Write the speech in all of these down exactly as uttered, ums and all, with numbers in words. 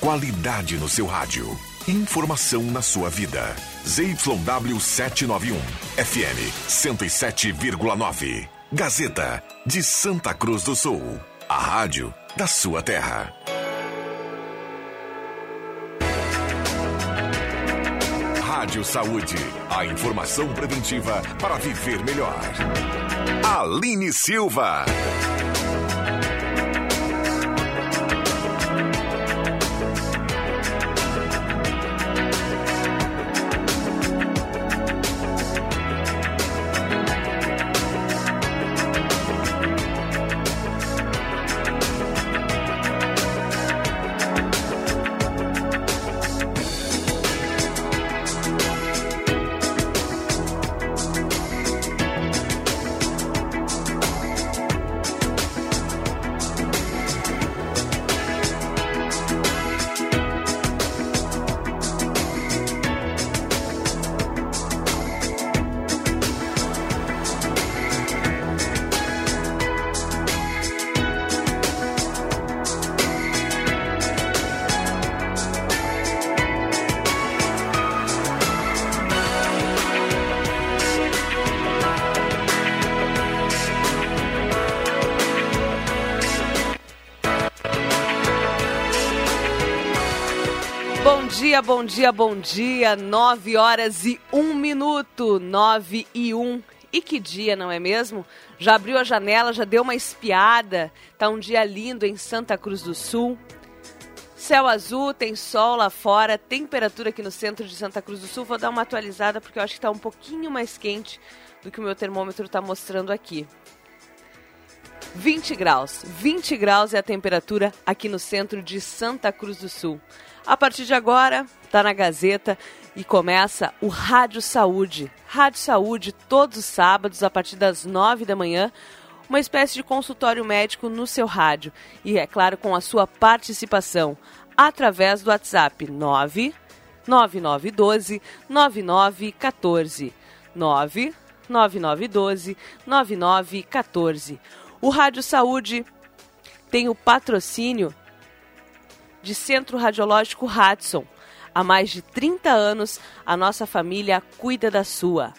Qualidade no seu rádio. Informação na sua vida. Z Y W sete nove um F M cento e sete vírgula nove. Gazeta de Santa Cruz do Sul. A rádio da sua terra. Rádio Saúde, a informação preventiva para viver melhor. Aline Silva. Bom dia, bom dia, nove horas e um minuto, nove e um, e que dia, não é mesmo? Já abriu a janela, já deu uma espiada, tá um dia lindo em Santa Cruz do Sul, céu azul, tem sol lá fora, temperatura aqui no centro de Santa Cruz do Sul, vou dar uma atualizada porque eu acho que tá um pouquinho mais quente do que o meu termômetro tá mostrando aqui. vinte graus, vinte graus é a temperatura aqui no centro de Santa Cruz do Sul. A partir de agora, tá na Gazeta e começa o Rádio Saúde. Rádio Saúde, todos os sábados, a partir das nove da manhã, uma espécie de consultório médico no seu rádio. E, é claro, com a sua participação, através do WhatsApp nove nove nove um dois nove nove um quatro, nove nove nove um dois nove nove um quatro. O Rádio Saúde tem o patrocínio de Centro Radiológico Hudson. Há mais de trinta anos, a nossa família cuida da sua.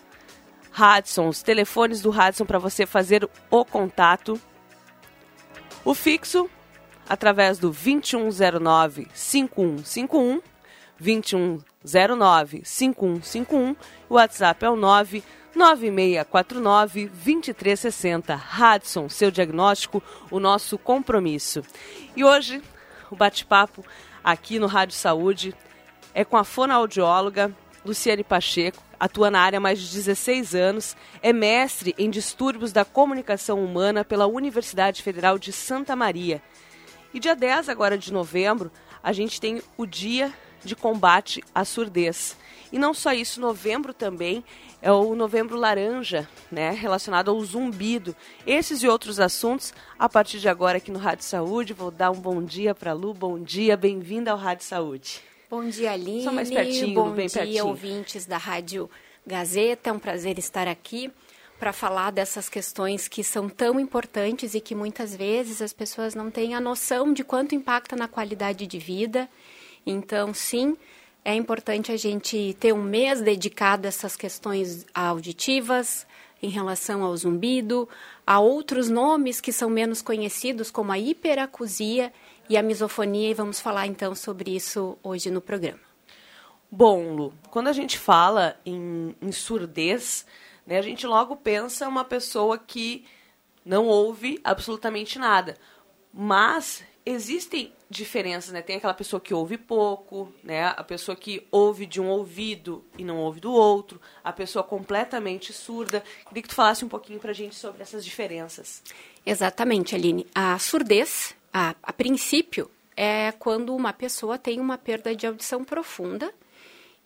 Hudson, os telefones do Hudson para você fazer o contato. O fixo, através do vinte e um zero nove, cinco um cinco um, vinte e um zero nove, cinco um cinco um, o WhatsApp é o nove nove seis quatro nove, dois três seis zero. Hudson, seu diagnóstico, o nosso compromisso. E hoje, o bate-papo aqui no Rádio Saúde é com a fonoaudióloga Luciane Pacheco, atua na área há mais de dezesseis anos, é mestre em distúrbios da comunicação humana pela Universidade Federal de Santa Maria. E dia dez agora de novembro, a gente tem o Dia de Combate à Surdez. E não só isso, novembro também é o Novembro Laranja, né, relacionado ao zumbido. Esses e outros assuntos, a partir de agora aqui no Rádio Saúde. Vou dar um bom dia para a Lu. Bom dia, bem-vinda ao Rádio Saúde. Bom dia, Aline. Só mais pertinho, bom bem dia, pertinho. Ouvintes da Rádio Gazeta. É um prazer estar aqui para falar dessas questões que são tão importantes e que muitas vezes as pessoas não têm a noção de quanto impacta na qualidade de vida. Então, sim, é importante a gente ter um mês dedicado a essas questões auditivas, em relação ao zumbido, a outros nomes que são menos conhecidos, como a hiperacusia e a misofonia, e vamos falar então sobre isso hoje no programa. Bom, Lu, quando a gente fala em, em surdez, né, a gente logo pensa uma pessoa que não ouve absolutamente nada, mas existem diferenças, né? Tem aquela pessoa que ouve pouco, né? A pessoa que ouve de um ouvido e não ouve do outro, a pessoa completamente surda. Queria que tu falasse um pouquinho para a gente sobre essas diferenças. Exatamente, Aline. A surdez, a, a princípio, é quando uma pessoa tem uma perda de audição profunda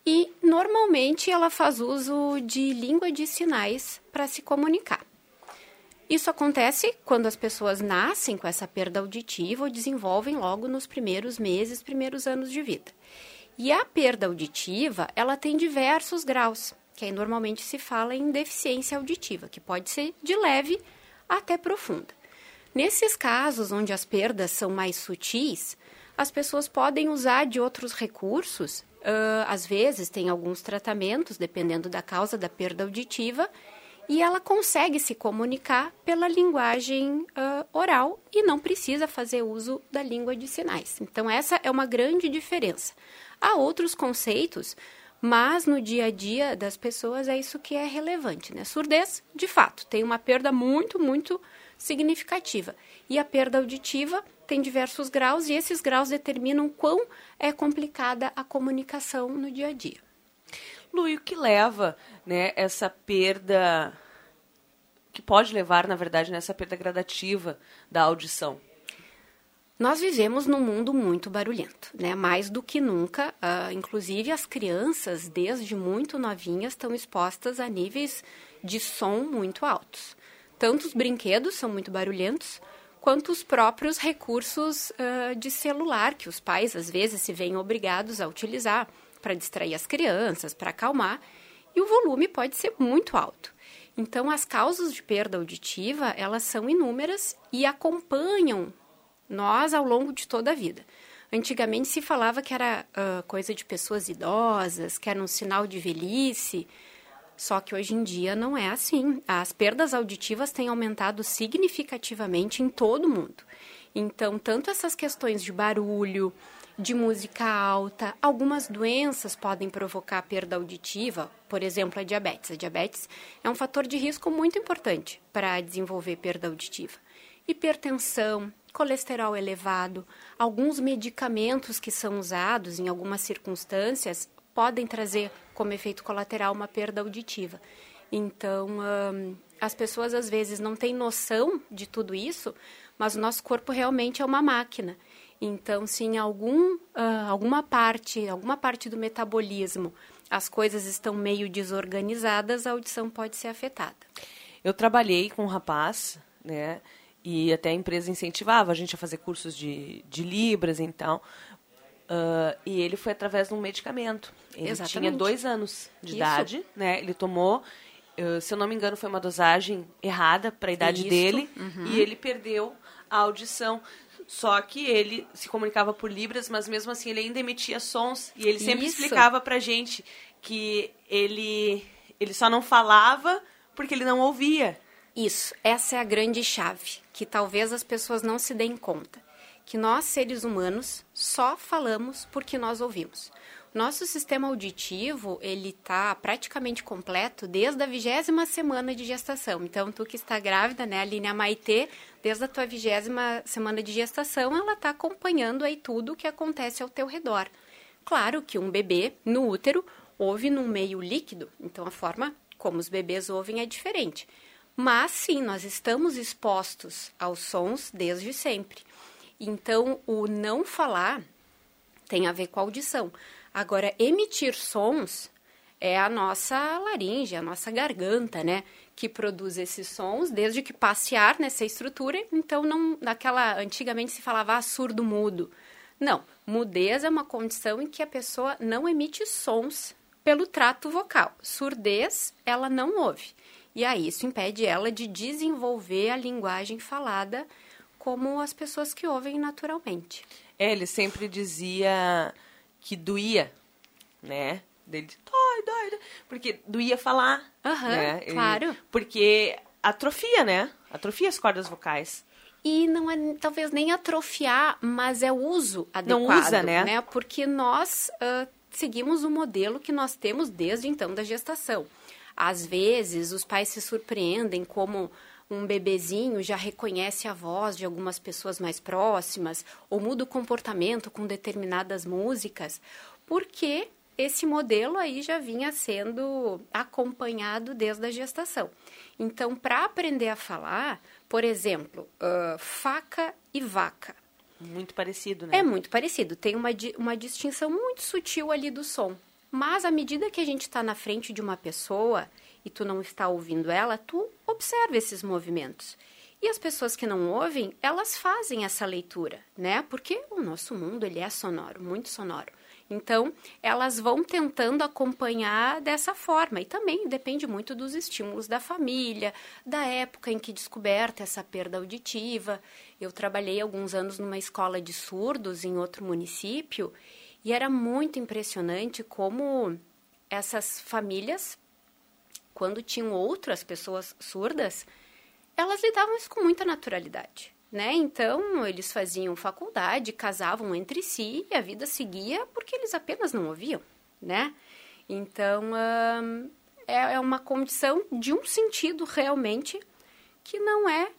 e, normalmente, ela faz uso de língua de sinais para se comunicar. Isso acontece quando as pessoas nascem com essa perda auditiva ou desenvolvem logo nos primeiros meses, primeiros anos de vida. E a perda auditiva, ela tem diversos graus, que aí normalmente se fala em deficiência auditiva, que pode ser de leve até profunda. Nesses casos onde as perdas são mais sutis, as pessoas podem usar de outros recursos. Uh, às vezes tem alguns tratamentos, dependendo da causa da perda auditiva, e ela consegue se comunicar pela linguagem uh, oral e não precisa fazer uso da língua de sinais. Então, essa é uma grande diferença. Há outros conceitos, mas no dia a dia das pessoas é isso que é relevante, né? Surdez, de fato, tem uma perda muito, muito significativa. E a perda auditiva tem diversos graus e esses graus determinam quão é complicada a comunicação no dia a dia. Lu, e o que leva, né, essa perda, que pode levar, na verdade, nessa perda gradativa da audição? Nós vivemos num mundo muito barulhento, né? Mais do que nunca, uh, inclusive as crianças, desde muito novinhas, estão expostas a níveis de som muito altos. Tanto os brinquedos são muito barulhentos, quanto os próprios recursos uh, de celular, que os pais, às vezes, se veem obrigados a utilizar para distrair as crianças, para acalmar, e o volume pode ser muito alto. Então, as causas de perda auditiva, elas são inúmeras e acompanham nós ao longo de toda a vida. Antigamente se falava que era uh, coisa de pessoas idosas, que era um sinal de velhice, só que hoje em dia não é assim. As perdas auditivas têm aumentado significativamente em todo o mundo. Então, tanto essas questões de barulho, de música alta, algumas doenças podem provocar perda auditiva, por exemplo, a diabetes. A diabetes é um fator de risco muito importante para desenvolver perda auditiva. Hipertensão, colesterol elevado, alguns medicamentos que são usados em algumas circunstâncias podem trazer como efeito colateral uma perda auditiva. Então, hum, as pessoas às vezes não têm noção de tudo isso, mas o nosso corpo realmente é uma máquina. Então, se em algum, uh, alguma parte, alguma parte do metabolismo as coisas estão meio desorganizadas, a audição pode ser afetada. Eu trabalhei com um rapaz, né? E até a empresa incentivava a gente a fazer cursos de, de libras, então. Uh, e ele foi através de um medicamento. Ele Exatamente. Tinha dois anos de Isso. idade, né? Ele tomou, uh, se eu não me engano, foi uma dosagem errada para a idade Isso. dele. Uhum. E ele perdeu a audição. Só que ele se comunicava por libras, mas mesmo assim ele ainda emitia sons. E ele sempre Isso. explicava pra gente que ele, ele só não falava porque ele não ouvia. Isso, essa é a grande chave, que talvez as pessoas não se deem conta, que nós, seres humanos, só falamos porque nós ouvimos. Nosso sistema auditivo, ele está praticamente completo desde a vigésima semana de gestação. Então, tu que está grávida, né, Aline, a Maitê, desde a tua vigésima semana de gestação, ela está acompanhando aí tudo o que acontece ao teu redor. Claro que um bebê, no útero, ouve num meio líquido, então a forma como os bebês ouvem é diferente. Mas, sim, nós estamos expostos aos sons desde sempre. Então, o não falar tem a ver com a audição. Agora, emitir sons é a nossa laringe, a nossa garganta, né? Que produz esses sons, desde que passe ar nessa estrutura. Então, não, naquela, antigamente se falava ah, surdo-mudo. Não, mudez é uma condição em que a pessoa não emite sons pelo trato vocal. Surdez, ela não ouve. E aí, isso impede ela de desenvolver a linguagem falada como as pessoas que ouvem naturalmente. É, ele sempre dizia que doía, né? Dele dizia, dói, dói, dói, porque doía falar. Aham, né? Claro. Ele, porque atrofia, né? Atrofia as cordas vocais. E não é, talvez, nem atrofiar, mas é o uso adequado. Não usa, né? né? Porque nós uh, seguimos o modelo que nós temos desde então da gestação. Às vezes, os pais se surpreendem como um bebezinho já reconhece a voz de algumas pessoas mais próximas ou muda o comportamento com determinadas músicas, porque esse modelo aí já vinha sendo acompanhado desde a gestação. Então, para aprender a falar, por exemplo, uh, faca e vaca. Muito parecido, né? É muito parecido. Tem uma, uma distinção muito sutil ali do som. Mas, à medida que a gente está na frente de uma pessoa e tu não está ouvindo ela, tu observa esses movimentos. E E as pessoas que não ouvem, elas fazem essa leitura, né? Porque o nosso mundo, ele é sonoro, muito sonoro. Então, elas vão tentando acompanhar dessa forma. E também depende muito dos estímulos da família, da época em que descoberta essa perda auditiva. Eu trabalhei alguns anos numa escola de surdos em outro município e era muito impressionante como essas famílias, quando tinham outras pessoas surdas, elas lidavam isso com muita naturalidade. Né? Então, eles faziam faculdade, casavam entre si e a vida seguia porque eles apenas não ouviam, né? Então, hum, é uma condição de um sentido realmente que não é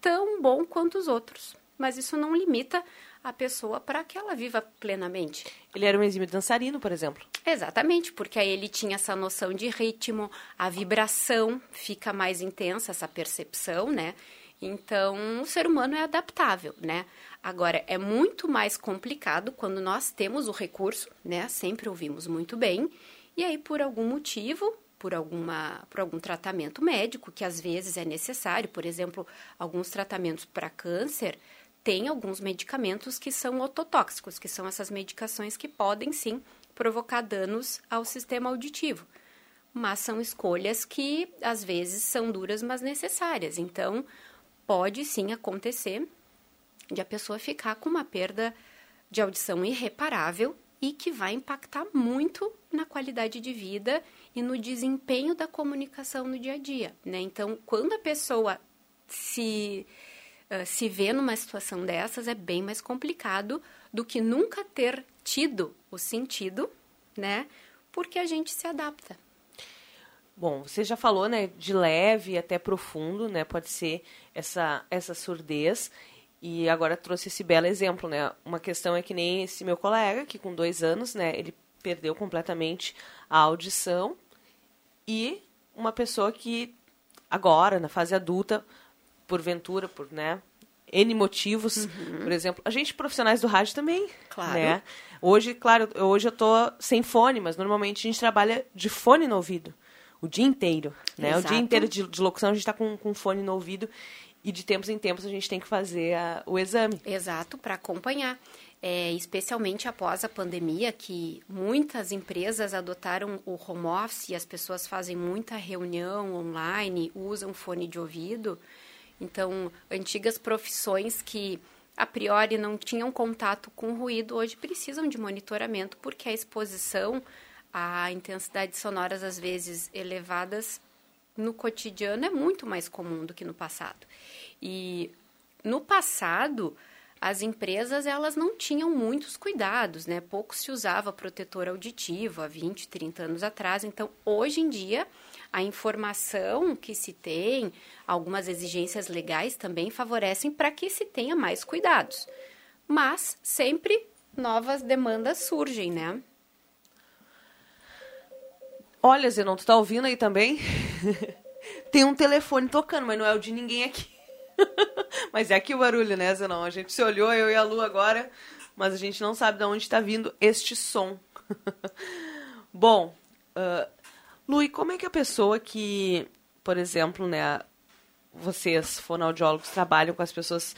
tão bom quanto os outros. Mas isso não limita a pessoa para que ela viva plenamente. Ele era um exímio dançarino, por exemplo. Exatamente, porque aí ele tinha essa noção de ritmo, a vibração fica mais intensa, essa percepção, né? Então, o ser humano é adaptável, né? Agora, é muito mais complicado quando nós temos o recurso, né? Sempre ouvimos muito bem. E aí, por algum motivo, por, alguma, por algum tratamento médico, que às vezes é necessário, por exemplo, alguns tratamentos para câncer, tem alguns medicamentos que são ototóxicos, que são essas medicações que podem, sim, provocar danos ao sistema auditivo. Mas são escolhas que, às vezes, são duras, mas necessárias. Então, pode sim acontecer de a pessoa ficar com uma perda de audição irreparável e que vai impactar muito na qualidade de vida e no desempenho da comunicação no dia a dia, né? Então, quando a pessoa se, uh, se vê numa situação dessas, é bem mais complicado do que nunca ter tido o sentido, né? Porque a gente se adapta. Bom, você já falou, né, de leve até profundo, né, pode ser essa, essa surdez, e agora trouxe esse belo exemplo, né, uma questão é que nem esse meu colega, que com dois anos, né, ele perdeu completamente a audição, e uma pessoa que agora, na fase adulta, porventura, por, né, N motivos, uhum. Por exemplo, a gente, profissionais do rádio também, claro. Né, hoje, claro, hoje eu tô sem fone, mas normalmente a gente trabalha de fone no ouvido, o dia inteiro, né? Exato. O dia inteiro de, de locução a gente está com, com fone no ouvido e de tempos em tempos a gente tem que fazer a, o exame. Exato, para acompanhar. É, especialmente após a pandemia, que muitas empresas adotaram o home office e as pessoas fazem muita reunião online, usam fone de ouvido. Então, antigas profissões que a priori não tinham contato com ruído, hoje precisam de monitoramento, porque a exposição a intensidades sonoras, às vezes, elevadas no cotidiano é muito mais comum do que no passado. E no passado, as empresas elas não tinham muitos cuidados, né? Pouco se usava protetor auditivo há vinte, trinta anos atrás. Então, hoje em dia, a informação que se tem, algumas exigências legais também favorecem para que se tenha mais cuidados. Mas sempre novas demandas surgem, né? Olha, Zenon, tu tá ouvindo aí também? Tem um telefone tocando, mas não é o de ninguém aqui. Mas é aqui o barulho, né, Zenon? A gente se olhou, eu e a Lu agora, mas a gente não sabe de onde tá vindo este som. Bom, uh, Lu, e como é que a pessoa que, por exemplo, né, vocês, fonoaudiólogos, trabalham com as pessoas,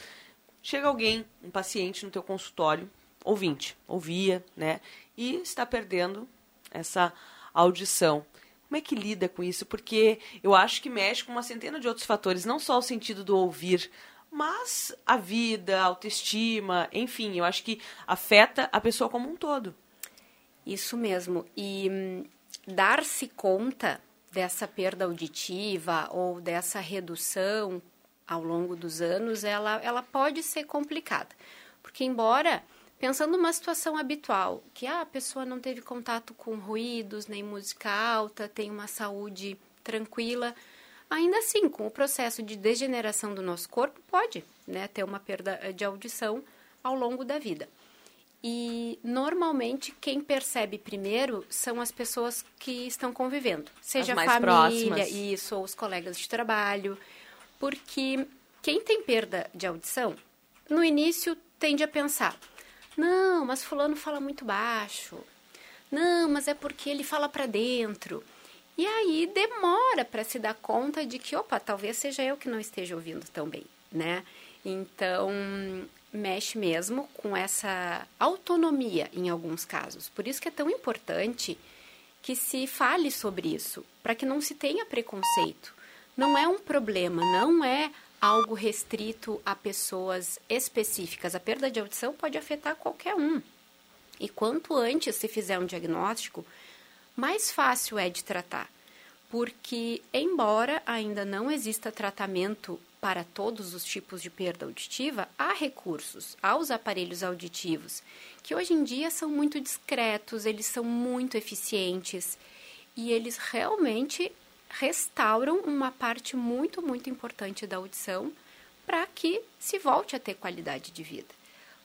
chega alguém, um paciente no teu consultório, ouvinte, ouvia, né, e está perdendo essa audição. Como é que lida com isso? Porque eu acho que mexe com uma centena de outros fatores, não só o sentido do ouvir, mas a vida, a autoestima, enfim, eu acho que afeta a pessoa como um todo. Isso mesmo. E hum, dar-se conta dessa perda auditiva ou dessa redução ao longo dos anos, ela, ela pode ser complicada. Porque embora... Pensando numa situação habitual, que ah, a pessoa não teve contato com ruídos, nem música alta, tem uma saúde tranquila, ainda assim, com o processo de degeneração do nosso corpo, pode, né, ter uma perda de audição ao longo da vida. E, normalmente, quem percebe primeiro são as pessoas que estão convivendo, seja a família, isso, ou os colegas de trabalho, porque quem tem perda de audição, no início, tende a pensar... Não, mas fulano fala muito baixo. Não, mas é porque ele fala para dentro. E aí demora para se dar conta de que, opa, talvez seja eu que não esteja ouvindo tão bem, né? Então, mexe mesmo com essa autonomia em alguns casos. Por isso que é tão importante que se fale sobre isso, para que não se tenha preconceito. Não é um problema, não é algo restrito a pessoas específicas. A perda de audição pode afetar qualquer um. E quanto antes se fizer um diagnóstico, mais fácil é de tratar. Porque, embora ainda não exista tratamento para todos os tipos de perda auditiva, há recursos aos aparelhos auditivos, que hoje em dia são muito discretos, eles são muito eficientes e eles realmente restauram uma parte muito, muito importante da audição para que se volte a ter qualidade de vida.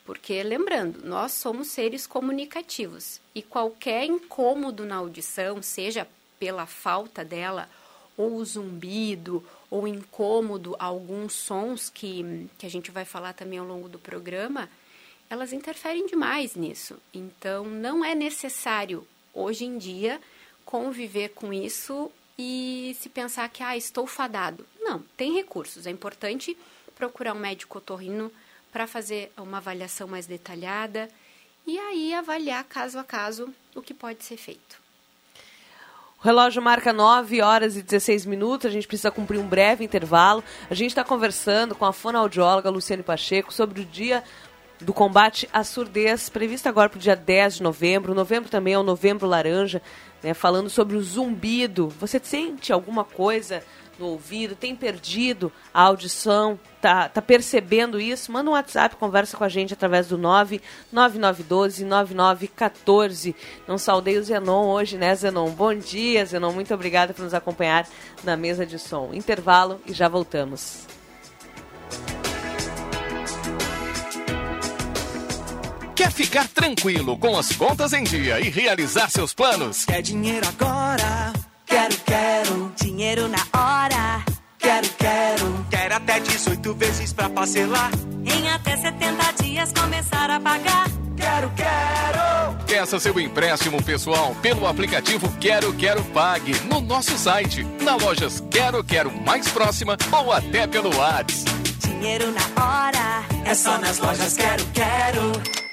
Porque, lembrando, nós somos seres comunicativos e qualquer incômodo na audição, seja pela falta dela, ou o zumbido, ou incômodo, alguns sons que, que a gente vai falar também ao longo do programa, elas interferem demais nisso. Então, não é necessário, hoje em dia, conviver com isso e se pensar que, ah, estou fadado. Não, tem recursos. É importante procurar um médico otorrino para fazer uma avaliação mais detalhada e aí avaliar caso a caso o que pode ser feito. O relógio marca nove horas e dezesseis minutos, a gente precisa cumprir um breve intervalo. A gente está conversando com a fonoaudióloga Luciane Pacheco sobre o dia do combate à surdez, previsto agora para o dia dez de novembro. Novembro também é o Novembro Laranja, né, falando sobre o zumbido. Você sente alguma coisa no ouvido? Tem perdido a audição? Tá, tá percebendo isso? Manda um WhatsApp, conversa com a gente através do nove nove nove um dois nove nove um quatro. Não saudei o Zenon hoje, né, Zenon? Bom dia, Zenon. Muito obrigada por nos acompanhar na mesa de som. Intervalo e já voltamos. Quer ficar tranquilo com as contas em dia e realizar seus planos? Quer dinheiro agora? Quero, quero, dinheiro na hora. Quero, quero, quero até dezoito vezes pra parcelar. Em até setenta dias começar a pagar. Quero, quero. Peça seu empréstimo pessoal pelo aplicativo Quero Quero Pag no nosso site, na lojas Quero Quero mais próxima ou até pelo WhatsApp. Dinheiro na hora, é só nas lojas Quero Quero.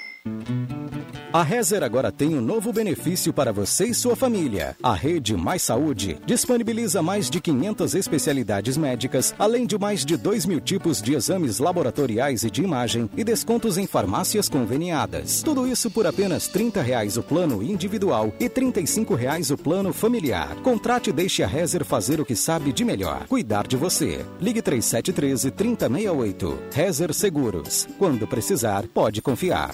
A Rezer agora tem um novo benefício para você e sua família. A Rede Mais Saúde disponibiliza mais de quinhentas especialidades médicas, além de mais de dois mil tipos de exames laboratoriais e de imagem e descontos em farmácias conveniadas. Tudo isso por apenas trinta reais o plano individual e trinta e cinco reais o plano familiar. Contrate e deixe a Rezer fazer o que sabe de melhor. Cuidar de você. Ligue três sete um três, três zero seis oito. Rezer Seguros. Quando precisar, pode confiar.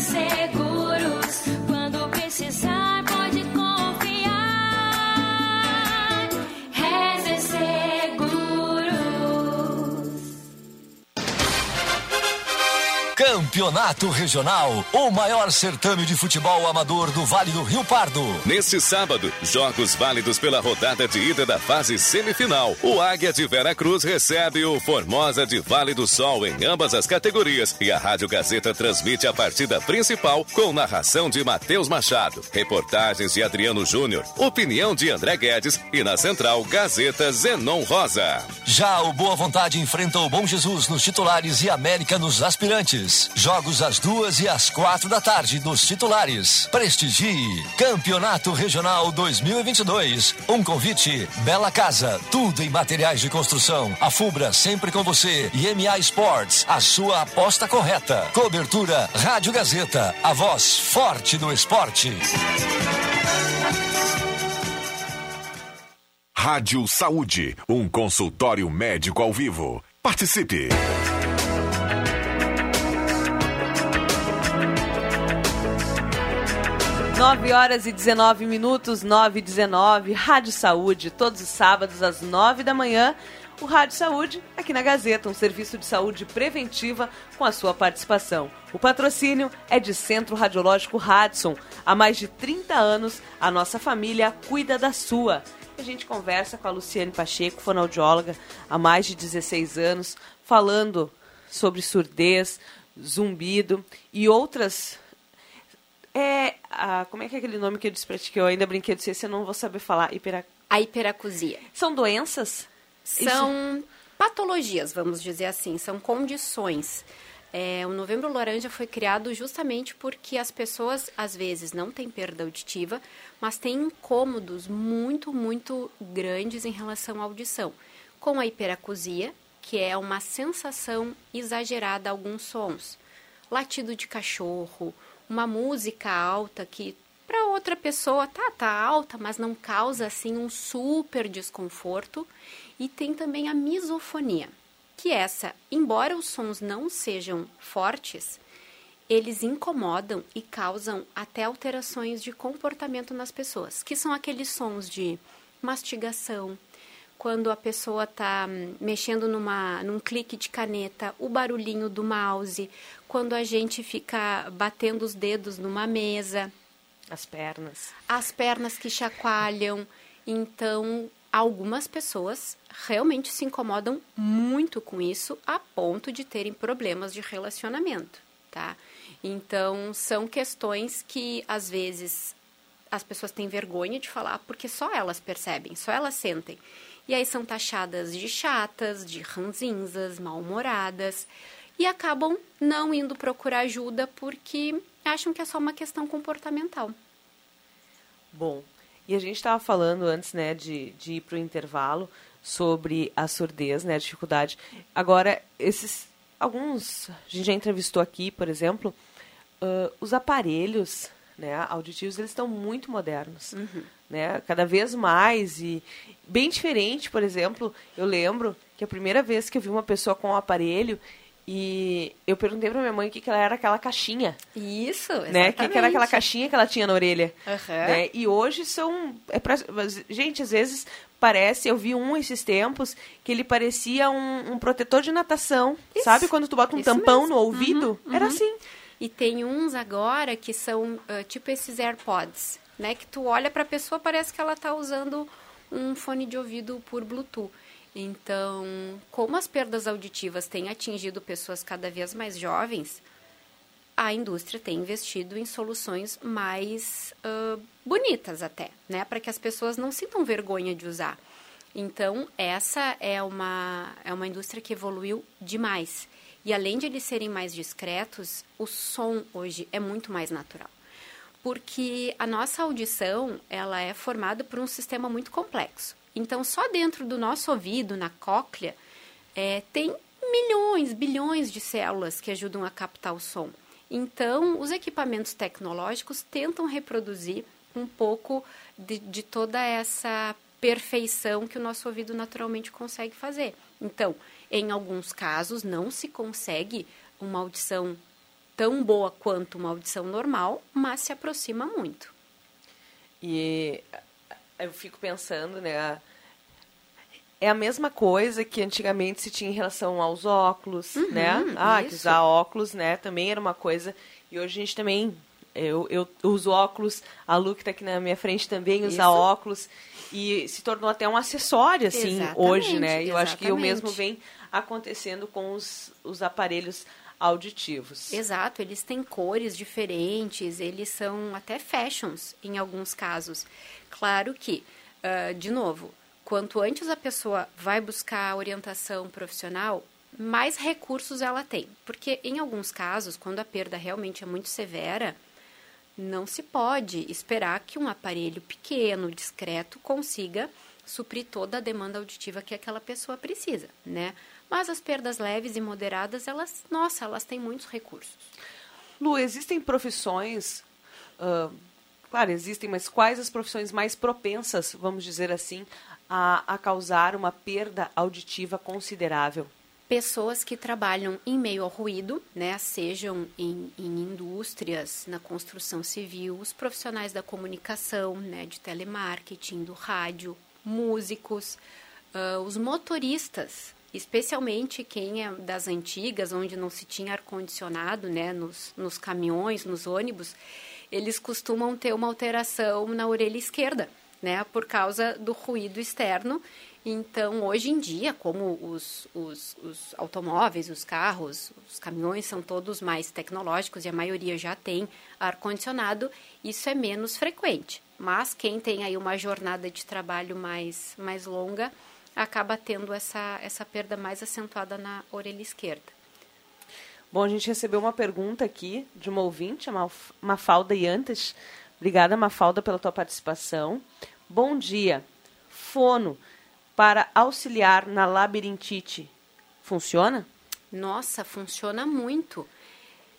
Seguros, quando precisar, pode confiar. Rezer Seguros. Campeonato Regional, o maior certame de futebol amador do Vale do Rio Pardo. Neste sábado, jogos válidos pela rodada de ida da fase semifinal. O Águia de Vera Cruz recebe o Formosa de Vale do Sol em ambas as categorias e a Rádio Gazeta transmite a partida principal com narração de Matheus Machado, reportagens de Adriano Júnior, opinião de André Guedes e na central Gazeta Zenon Rosa. Já o Boa Vontade enfrenta o Bom Jesus nos titulares e América nos aspirantes. Jogos às duas e às quatro da tarde nos titulares. Prestigie Campeonato Regional dois mil e vinte e dois. Um convite, Bela Casa, tudo em materiais de construção. A Fubra sempre com você e M A Esports, a sua aposta correta. Cobertura Rádio Gazeta, a voz forte do esporte. Rádio Saúde, um consultório médico ao vivo. Participe. nove horas e dezenove minutos, nove e dezenove, Rádio Saúde, todos os sábados às nove da manhã, o Rádio Saúde aqui na Gazeta, um serviço de saúde preventiva com a sua participação. O patrocínio é de Centro Radiológico Hudson. Há mais de trinta anos, a nossa família cuida da sua. A gente conversa com a Luciane Pacheco, fonoaudióloga, há mais de dezesseis anos, falando sobre surdez, zumbido e outras É, a, como é que é aquele nome que eu disse que eu ainda brinquei de ser, se eu não vou saber falar, hiperac... a hiperacusia. São doenças? São Isso. patologias, vamos dizer assim, são condições. É, o Novembro Laranja foi criado justamente porque as pessoas, às vezes, não têm perda auditiva, mas têm incômodos muito, muito grandes em relação à audição. Com a hiperacusia, que é uma sensação exagerada a alguns sons. Latido de cachorro, uma música alta que, para outra pessoa, tá, tá alta, mas não causa, assim, um super desconforto. E tem também a misofonia, que essa, embora os sons não sejam fortes, eles incomodam e causam até alterações de comportamento nas pessoas, que são aqueles sons de mastigação, quando a pessoa está mexendo numa, num clique de caneta, o barulhinho do mouse, quando a gente fica batendo os dedos numa mesa. As pernas. As pernas que chacoalham, então... Algumas pessoas realmente se incomodam muito com isso a ponto de terem problemas de relacionamento, tá? Então, são questões que, às vezes, as pessoas têm vergonha de falar porque só elas percebem, só elas sentem. E aí são taxadas de chatas, de ranzinzas, mal-humoradas e acabam não indo procurar ajuda porque acham que é só uma questão comportamental. Bom... E a gente estava falando antes, né, de, de ir para o intervalo sobre a surdez, né, a dificuldade. Agora, esses alguns, a gente já entrevistou aqui, por exemplo, uh, os aparelhos, né, auditivos, eles estão muito modernos, uhum. né, cada vez mais e bem diferente, por exemplo, eu lembro que a primeira vez que eu vi uma pessoa com um aparelho e eu perguntei pra minha mãe o que, que era aquela caixinha. Isso, exatamente. Né? O que, que era aquela caixinha que ela tinha na orelha. Uhum. Né? E hoje são... É pra... Gente, às vezes parece... Eu vi um esses tempos que ele parecia um, um protetor de natação. Isso. Sabe? Quando tu bota um Isso tampão mesmo. No ouvido. Uhum, uhum. Era assim. E tem uns agora que são uh, tipo esses AirPods, né? Que tu olha pra pessoa, parece que ela tá usando um fone de ouvido por Bluetooth. Então, como as perdas auditivas têm atingido pessoas cada vez mais jovens, a indústria tem investido em soluções mais uh, bonitas até, né? Para que as pessoas não sintam vergonha de usar. Então, essa é uma, é uma indústria que evoluiu demais. E além de eles serem mais discretos, o som hoje é muito mais natural. Porque a nossa audição, ela é formada por um sistema muito complexo. Então, só dentro do nosso ouvido, na cóclea, é, tem milhões, bilhões de células que ajudam a captar o som. Então, os equipamentos tecnológicos tentam reproduzir um pouco de, de toda essa perfeição que o nosso ouvido naturalmente consegue fazer. Então, em alguns casos, não se consegue uma audição tão boa quanto uma audição normal, mas se aproxima muito. E... Eu fico pensando, né, é a mesma coisa que antigamente se tinha em relação aos óculos, uhum, né? Ah, que usar óculos, né, também era uma coisa. E hoje a gente também, eu, eu uso óculos, a Lu que está aqui na minha frente também usa isso. óculos. E se tornou até um acessório, assim, exatamente, hoje, né? E eu acho que o mesmo vem acontecendo com os, os aparelhos auditivos. Exato, eles têm cores diferentes, eles são até fashions em alguns casos. Claro que, uh, de novo, quanto antes a pessoa vai buscar orientação profissional, mais recursos ela tem. Porque em alguns casos, quando a perda realmente é muito severa, não se pode esperar que um aparelho pequeno, discreto, consiga suprir toda a demanda auditiva que aquela pessoa precisa, né? Mas as perdas leves e moderadas, elas, nossa, elas têm muitos recursos. Lu, existem profissões, uh, claro, existem, mas quais as profissões mais propensas, vamos dizer assim, a, a causar uma perda auditiva considerável? Pessoas que trabalham em meio ao ruído, né, sejam em, em indústrias, na construção civil, os profissionais da comunicação, né, de telemarketing, do rádio, músicos, uh, os motoristas, especialmente quem é das antigas, onde não se tinha ar-condicionado, né, nos, nos caminhões, nos ônibus, eles costumam ter uma alteração na orelha esquerda, né, por causa do ruído externo Então, hoje em dia, como os, os, os automóveis, os carros, os caminhões são todos mais tecnológicos e a maioria já tem ar-condicionado, isso é menos frequente. Mas quem tem aí uma jornada de trabalho mais, mais longa acaba tendo essa, essa perda mais acentuada na orelha esquerda. Bom, a gente recebeu uma pergunta aqui de uma ouvinte, a Mafalda Yantes. Obrigada, Mafalda, pela tua participação. Bom dia. Fono para auxiliar na labirintite, funciona? Nossa, funciona muito.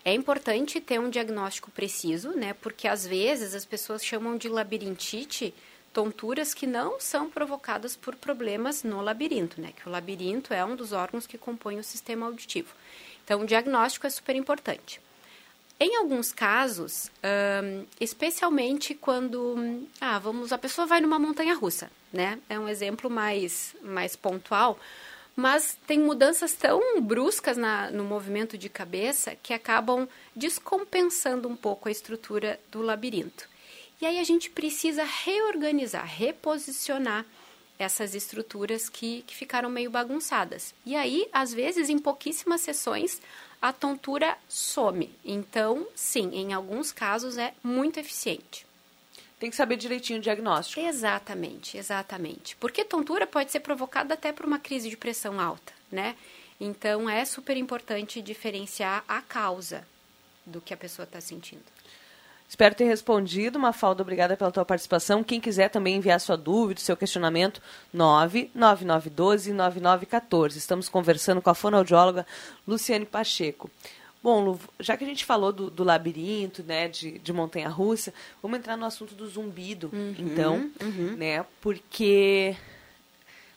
É importante ter um diagnóstico preciso, né? Porque às vezes as pessoas chamam de labirintite tonturas que não são provocadas por problemas no labirinto, né? Que o labirinto é um dos órgãos que compõe o sistema auditivo. Então, o diagnóstico é super importante. Em alguns casos, hum, especialmente quando ah, vamos, a pessoa vai numa montanha-russa, né? É um exemplo mais, mais pontual, mas tem mudanças tão bruscas na, no movimento de cabeça que acabam descompensando um pouco a estrutura do labirinto. E aí a gente precisa reorganizar, reposicionar essas estruturas que, que ficaram meio bagunçadas. E aí, às vezes, em pouquíssimas sessões, a tontura some. Então, sim, em alguns casos é muito eficiente. Tem que saber direitinho o diagnóstico. Exatamente, exatamente. Porque tontura pode ser provocada até por uma crise de pressão alta, né? Então, é super importante diferenciar a causa do que a pessoa está sentindo. Espero ter respondido, Mafalda, obrigada pela tua participação. Quem quiser também enviar sua dúvida, seu questionamento, nove nove nove um dois nove nove um quatro. Estamos conversando com a fonoaudióloga Luciane Pacheco. Bom, já que a gente falou do, do labirinto, né, de, de montanha-russa, vamos entrar no assunto do zumbido, uhum, então, uhum. né, porque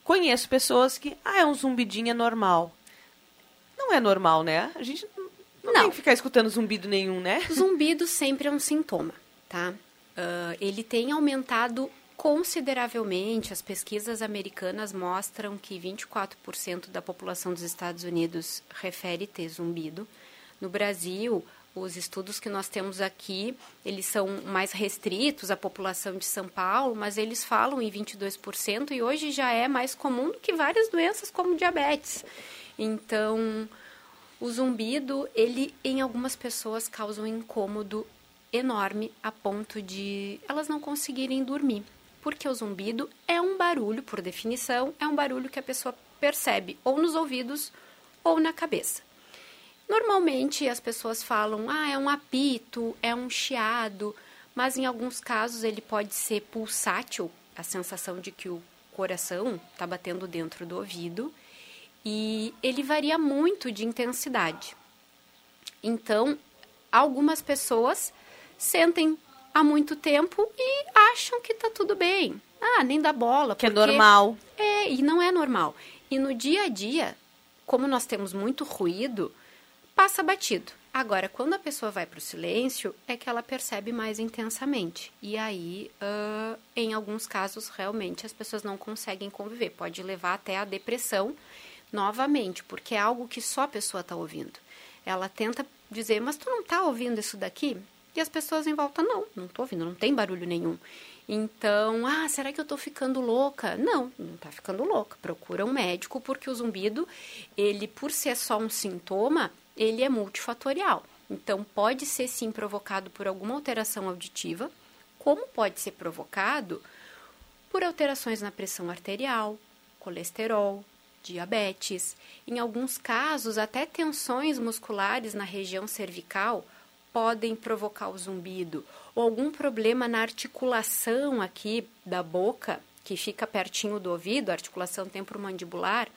conheço pessoas que, ah, é um zumbidinho, é normal. Não é normal, né? A gente Não, não tem que ficar escutando zumbido nenhum, né? Zumbido sempre é um sintoma, tá? Uh, ele tem aumentado consideravelmente. As pesquisas americanas mostram que vinte e quatro por cento da população dos Estados Unidos refere ter zumbido. No Brasil, os estudos que nós temos aqui, eles são mais restritos à população de São Paulo, mas eles falam em vinte e dois por cento e hoje já é mais comum do que várias doenças como diabetes. Então, o zumbido, ele, em algumas pessoas, causa um incômodo enorme a ponto de elas não conseguirem dormir. Porque o zumbido é um barulho, por definição, é um barulho que a pessoa percebe ou nos ouvidos ou na cabeça. Normalmente, as pessoas falam, ah, é um apito, é um chiado, mas em alguns casos ele pode ser pulsátil, a sensação de que o coração está batendo dentro do ouvido. E ele varia muito de intensidade. Então, algumas pessoas sentem há muito tempo e acham que está tudo bem. Ah, nem dá bola. Que é normal. É, e não é normal. E no dia a dia, como nós temos muito ruído, passa batido. Agora, quando a pessoa vai para o silêncio, é que ela percebe mais intensamente. E aí, uh, em alguns casos, realmente, as pessoas não conseguem conviver. Pode levar até a depressão. Novamente, porque é algo que só a pessoa está ouvindo. Ela tenta dizer, mas tu não está ouvindo isso daqui? E as pessoas em volta, não, não estou ouvindo, não tem barulho nenhum. Então, ah, será que eu estou ficando louca? Não, não está ficando louca. Procura um médico, porque o zumbido, ele por ser só um sintoma, ele é multifatorial. Então, pode ser sim provocado por alguma alteração auditiva, como pode ser provocado por alterações na pressão arterial, colesterol, diabetes, em alguns casos até tensões musculares na região cervical podem provocar o zumbido, ou algum problema na articulação aqui da boca, que fica pertinho do ouvido, a articulação temporomandibular,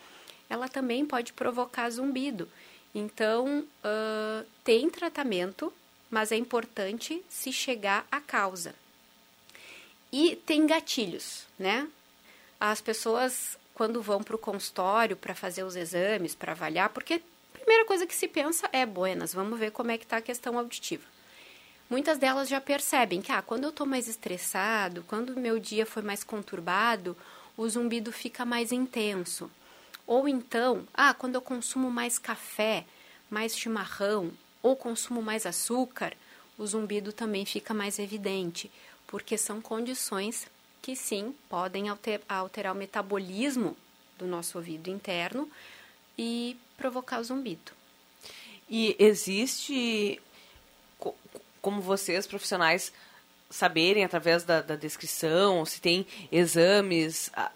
ela também pode provocar zumbido. Então, uh, tem tratamento, mas é importante se chegar à causa. E tem gatilhos, né? As pessoas, quando vão para o consultório para fazer os exames, para avaliar, porque a primeira coisa que se pensa é, buenas, vamos ver como é que está a questão auditiva. Muitas delas já percebem que, ah, quando eu estou mais estressado, quando o meu dia foi mais conturbado, o zumbido fica mais intenso. Ou então, ah, quando eu consumo mais café, mais chimarrão, ou consumo mais açúcar, o zumbido também fica mais evidente, porque são condições que sim, podem alter, alterar o metabolismo do nosso ouvido interno e provocar o zumbido. E existe, como vocês, profissionais, saberem através da, da descrição, se tem exames, a,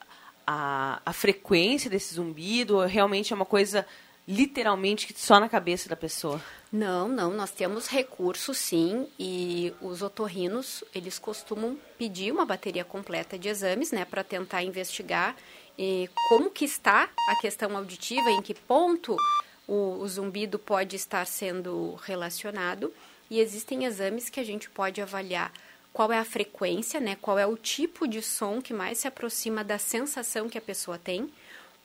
a, a frequência desse zumbido, realmente é uma coisa literalmente só na cabeça da pessoa? Não, não, nós temos recursos sim, e os otorrinos, eles costumam pedir uma bateria completa de exames, né, para tentar investigar eh, como que está a questão auditiva, em que ponto o, o zumbido pode estar sendo relacionado, e existem exames que a gente pode avaliar qual é a frequência, né, qual é o tipo de som que mais se aproxima da sensação que a pessoa tem,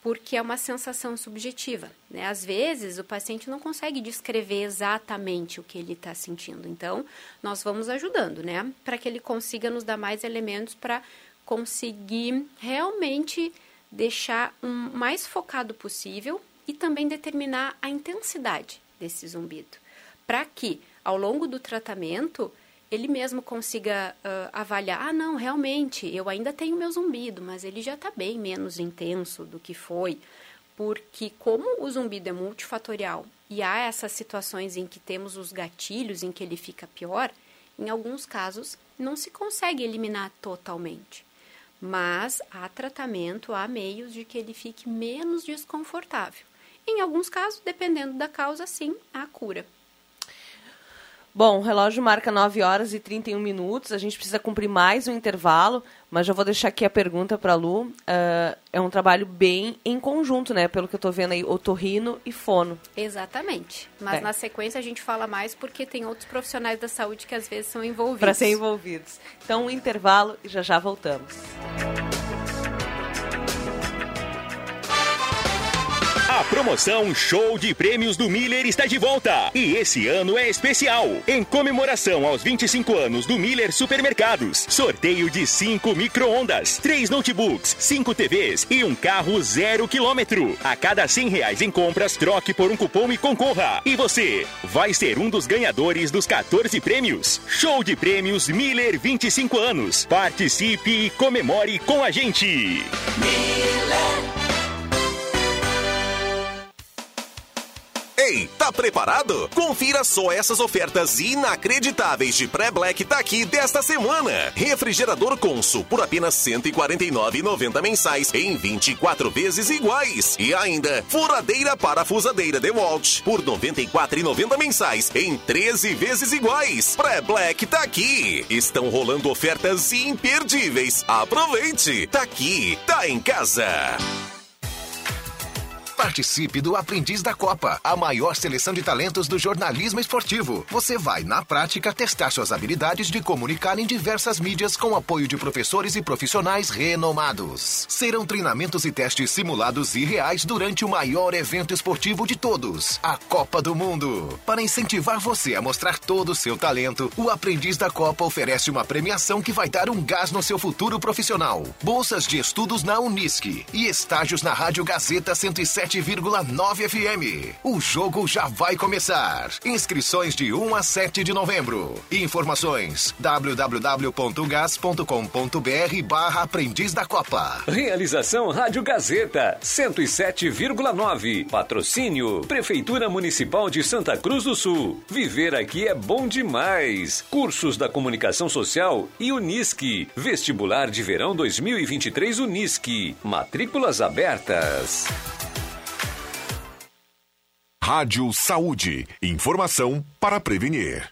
porque é uma sensação subjetiva, né? Às vezes, o paciente não consegue descrever exatamente o que ele está sentindo. Então, nós vamos ajudando, né? Para que ele consiga nos dar mais elementos para conseguir realmente deixar o mais focado possível e também determinar a intensidade desse zumbido. Para que, ao longo do tratamento, ele mesmo consiga uh, avaliar, ah, não, realmente, eu ainda tenho meu zumbido, mas ele já está bem menos intenso do que foi, porque como o zumbido é multifatorial e há essas situações em que temos os gatilhos, em que ele fica pior, em alguns casos não se consegue eliminar totalmente, mas há tratamento, há meios de que ele fique menos desconfortável. Em alguns casos, dependendo da causa, sim, há cura. Bom, o relógio marca nove horas e trinta e um minutos, a gente precisa cumprir mais um intervalo, mas já vou deixar aqui a pergunta para a Lu. Uh, é um trabalho bem em conjunto, né? Pelo que eu estou vendo aí, otorrino e fono. Exatamente, mas é. Na sequência a gente fala mais porque tem outros profissionais da saúde que às vezes são envolvidos. Para ser envolvidos. Então, um intervalo e já já voltamos. A promoção Show de Prêmios do Miller está de volta e esse ano é especial. Em comemoração aos vinte e cinco anos do Miller Supermercados, sorteio de cinco micro-ondas, três notebooks, cinco T Vs e um carro zero quilômetro. A cada cem reais em compras, troque por um cupom e concorra. E você vai ser um dos ganhadores dos catorze prêmios. Show de Prêmios Miller vinte e cinco anos. Participe e comemore com a gente. Miller. Ei, tá preparado? Confira só essas ofertas inacreditáveis de pré-black tá aqui desta semana. Refrigerador Consul por apenas cento e quarenta e nove reais e noventa centavos mensais em vinte e quatro vezes iguais. E ainda, furadeira parafusadeira DeWalt por noventa e quatro reais e noventa centavos mensais em treze vezes iguais. Pré-black tá aqui. Estão rolando ofertas imperdíveis. Aproveite! Tá aqui, tá em casa. Participe do Aprendiz da Copa, a maior seleção de talentos do jornalismo esportivo. Você vai, na prática, testar suas habilidades de comunicar em diversas mídias com apoio de professores e profissionais renomados. Serão treinamentos e testes simulados e reais durante o maior evento esportivo de todos, a Copa do Mundo. Para incentivar você a mostrar todo o seu talento, o Aprendiz da Copa oferece uma premiação que vai dar um gás no seu futuro profissional. Bolsas de estudos na UNISC e estágios na Rádio Gazeta cento e sete vírgula nove F M. O jogo já vai começar. Inscrições de um a sete de novembro. Informações www.gaz.com.br barra Aprendiz da Copa. Realização Rádio Gazeta cento e sete vírgula nove. Patrocínio Prefeitura Municipal de Santa Cruz do Sul. Viver aqui é bom demais. Cursos da Comunicação Social e Unisc. Vestibular de Verão dois mil e vinte e três Unisc. Matrículas abertas. Rádio Saúde. Informação para prevenir.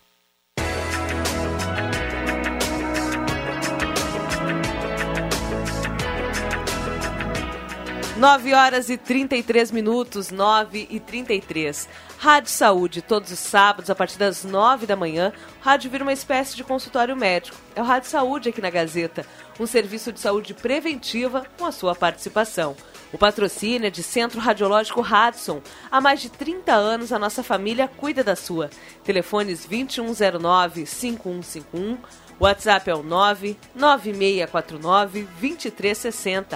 nove horas e trinta e três minutos, nove e trinta e três. Rádio Saúde, todos os sábados, a partir das nove da manhã, o rádio vira uma espécie de consultório médico. É o Rádio Saúde aqui na Gazeta, um serviço de saúde preventiva com a sua participação. O patrocínio é de Centro Radiológico Hudson. Há mais de trinta anos, a nossa família cuida da sua. Telefones vinte e um zero nove, cinco um cinco um, WhatsApp é o nove nove seis quatro nove, dois três seis zero.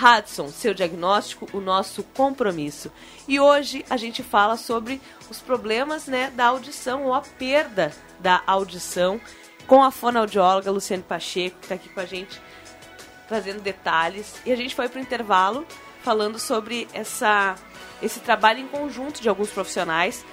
Hudson, seu diagnóstico, o nosso compromisso. E hoje a gente fala sobre os problemas, né, da audição ou a perda da audição com a fonoaudióloga Luciane Pacheco, que está aqui com a gente. trazendo detalhes. E a gente foi para o intervalo falando sobre essa, esse trabalho em conjunto de alguns profissionais.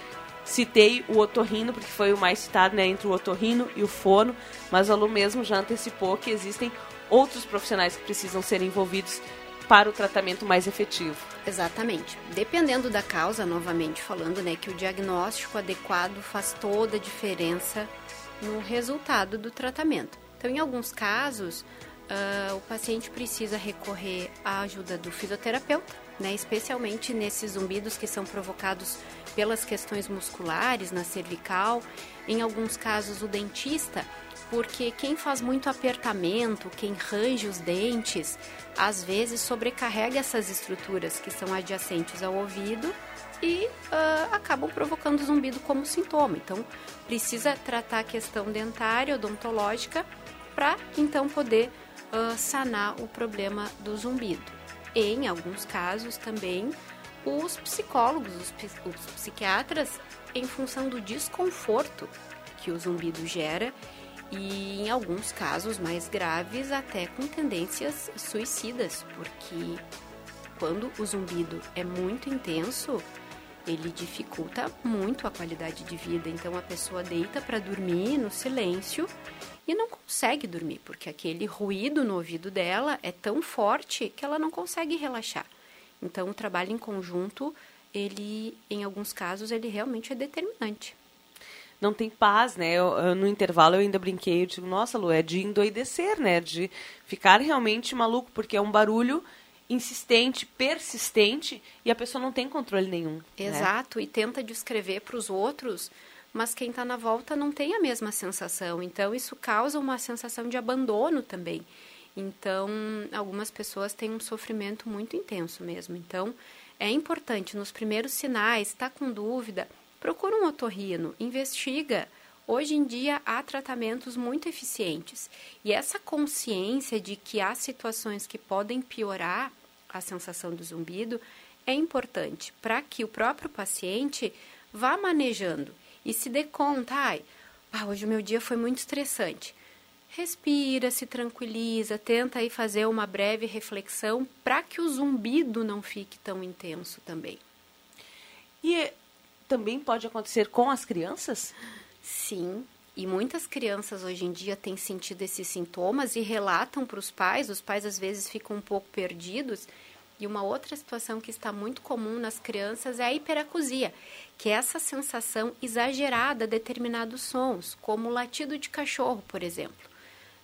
Citei o otorrino, porque foi o mais citado, né, entre o otorrino e o fono, mas o aluno mesmo já antecipou que existem outros profissionais que precisam ser envolvidos para o tratamento mais efetivo. Exatamente. Dependendo da causa, novamente falando, né, que o diagnóstico adequado faz toda a diferença no resultado do tratamento. Então, em alguns casos, uh, o paciente precisa recorrer à ajuda do fisioterapeuta, né, especialmente nesses zumbidos que são provocados pelas questões musculares, na cervical, em alguns casos o dentista, porque quem faz muito apertamento, quem range os dentes, às vezes sobrecarrega essas estruturas que são adjacentes ao ouvido e uh, acabam provocando zumbido como sintoma. Então, precisa tratar a questão dentária, odontológica, para então poder uh, sanar o problema do zumbido. Em alguns casos também, os psicólogos, os, os psiquiatras, em função do desconforto que o zumbido gera e, em alguns casos mais graves, até com tendências suicidas, porque quando o zumbido é muito intenso, ele dificulta muito a qualidade de vida. Então, a pessoa deita para dormir no silêncio e não consegue dormir, porque aquele ruído no ouvido dela é tão forte que ela não consegue relaxar. Então, o trabalho em conjunto, ele, em alguns casos, ele realmente é determinante. Não tem paz, né? Eu, eu, no intervalo eu ainda brinquei, eu digo, nossa, Lu, é de endoidecer, né? De ficar realmente maluco, porque é um barulho insistente, persistente, e a pessoa não tem controle nenhum. Exato, né? E tenta descrever para os outros, mas quem está na volta não tem a mesma sensação. Então, isso causa uma sensação de abandono também. Então, algumas pessoas têm um sofrimento muito intenso mesmo. Então, é importante, nos primeiros sinais, está com dúvida, procura um otorrino, investiga. Hoje em dia, há tratamentos muito eficientes. E essa consciência de que há situações que podem piorar a sensação do zumbido é importante para que o próprio paciente vá manejando. E se dê conta, ai, ah, hoje o meu dia foi muito estressante. Respira, se tranquiliza, tenta aí fazer uma breve reflexão para que o zumbido não fique tão intenso também. E também pode acontecer com as crianças? Sim, e muitas crianças hoje em dia têm sentido esses sintomas e relatam para os pais. Os pais às vezes ficam um pouco perdidos. E uma outra situação que está muito comum nas crianças é a hiperacusia, que é essa sensação exagerada a determinados sons, como o latido de cachorro, por exemplo.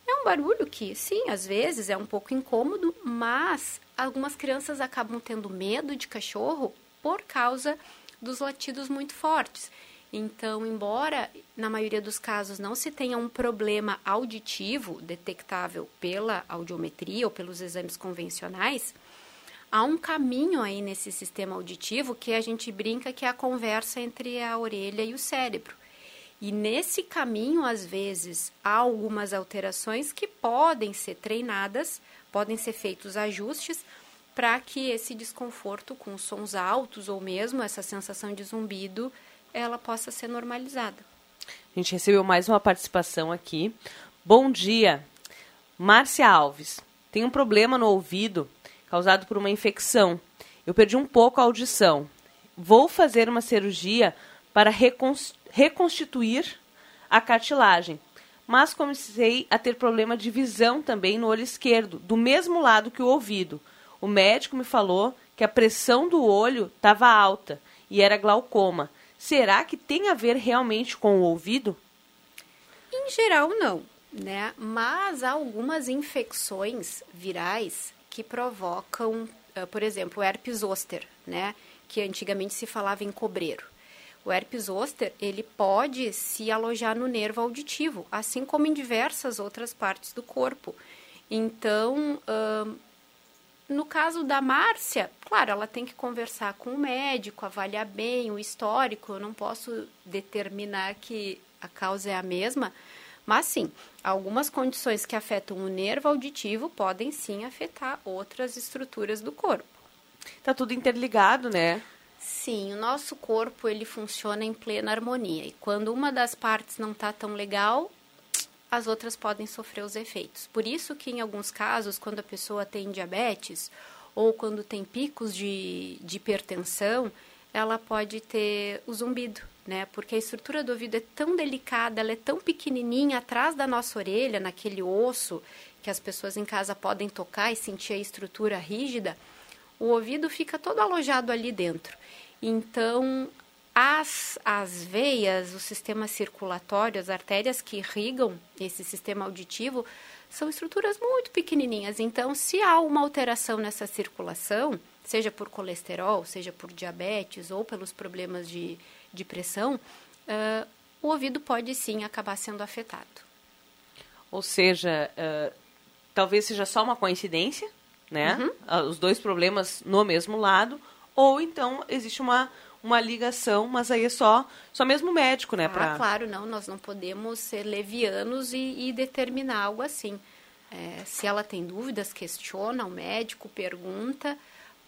É um barulho que, sim, às vezes é um pouco incômodo, mas algumas crianças acabam tendo medo de cachorro por causa dos latidos muito fortes. Então, embora na maioria dos casos não se tenha um problema auditivo detectável pela audiometria ou pelos exames convencionais, há um caminho aí nesse sistema auditivo que a gente brinca que é a conversa entre a orelha e o cérebro. E nesse caminho, às vezes, há algumas alterações que podem ser treinadas, podem ser feitos ajustes para que esse desconforto com sons altos ou mesmo essa sensação de zumbido, ela possa ser normalizada. A gente recebeu mais uma participação aqui. Bom dia, Márcia Alves. Tem um problema no ouvido causado por uma infecção. Eu perdi um pouco a audição. Vou fazer uma cirurgia para reconstituir a cartilagem, mas comecei a ter problema de visão também no olho esquerdo, do mesmo lado que o ouvido. O médico me falou que a pressão do olho estava alta e era glaucoma. Será que tem a ver realmente com o ouvido? Em geral, não, né? Mas há algumas infecções virais que provocam, por exemplo, o herpes zoster, né, que antigamente se falava em cobreiro. O herpes zoster, ele pode se alojar no nervo auditivo, assim como em diversas outras partes do corpo. Então, hum, no caso da Márcia, claro, ela tem que conversar com o médico, avaliar bem o histórico, eu não posso determinar que a causa é a mesma. Mas sim, algumas condições que afetam o nervo auditivo podem sim afetar outras estruturas do corpo. Tá tudo interligado, né? Sim, o nosso corpo ele funciona em plena harmonia. E quando uma das partes não tá tão legal, as outras podem sofrer os efeitos. Por isso que, em alguns casos, quando a pessoa tem diabetes ou quando tem picos de, de hipertensão, ela pode ter o zumbido, né? Porque a estrutura do ouvido é tão delicada, ela é tão pequenininha, atrás da nossa orelha, naquele osso que as pessoas em casa podem tocar e sentir a estrutura rígida, o ouvido fica todo alojado ali dentro. Então, as, as veias, o sistema circulatório, as artérias que irrigam esse sistema auditivo, são estruturas muito pequenininhas. Então, se há uma alteração nessa circulação, seja por colesterol, seja por diabetes ou pelos problemas de, de pressão, uh, o ouvido pode sim acabar sendo afetado. Ou seja, uh, talvez seja só uma coincidência, né? Uhum. Os dois problemas no mesmo lado, ou então existe uma... uma ligação, mas aí é só, só mesmo médico, né? Ah, pra... claro, não, nós não podemos ser levianos e, e determinar algo assim. É, se ela tem dúvidas, questiona o médico, pergunta,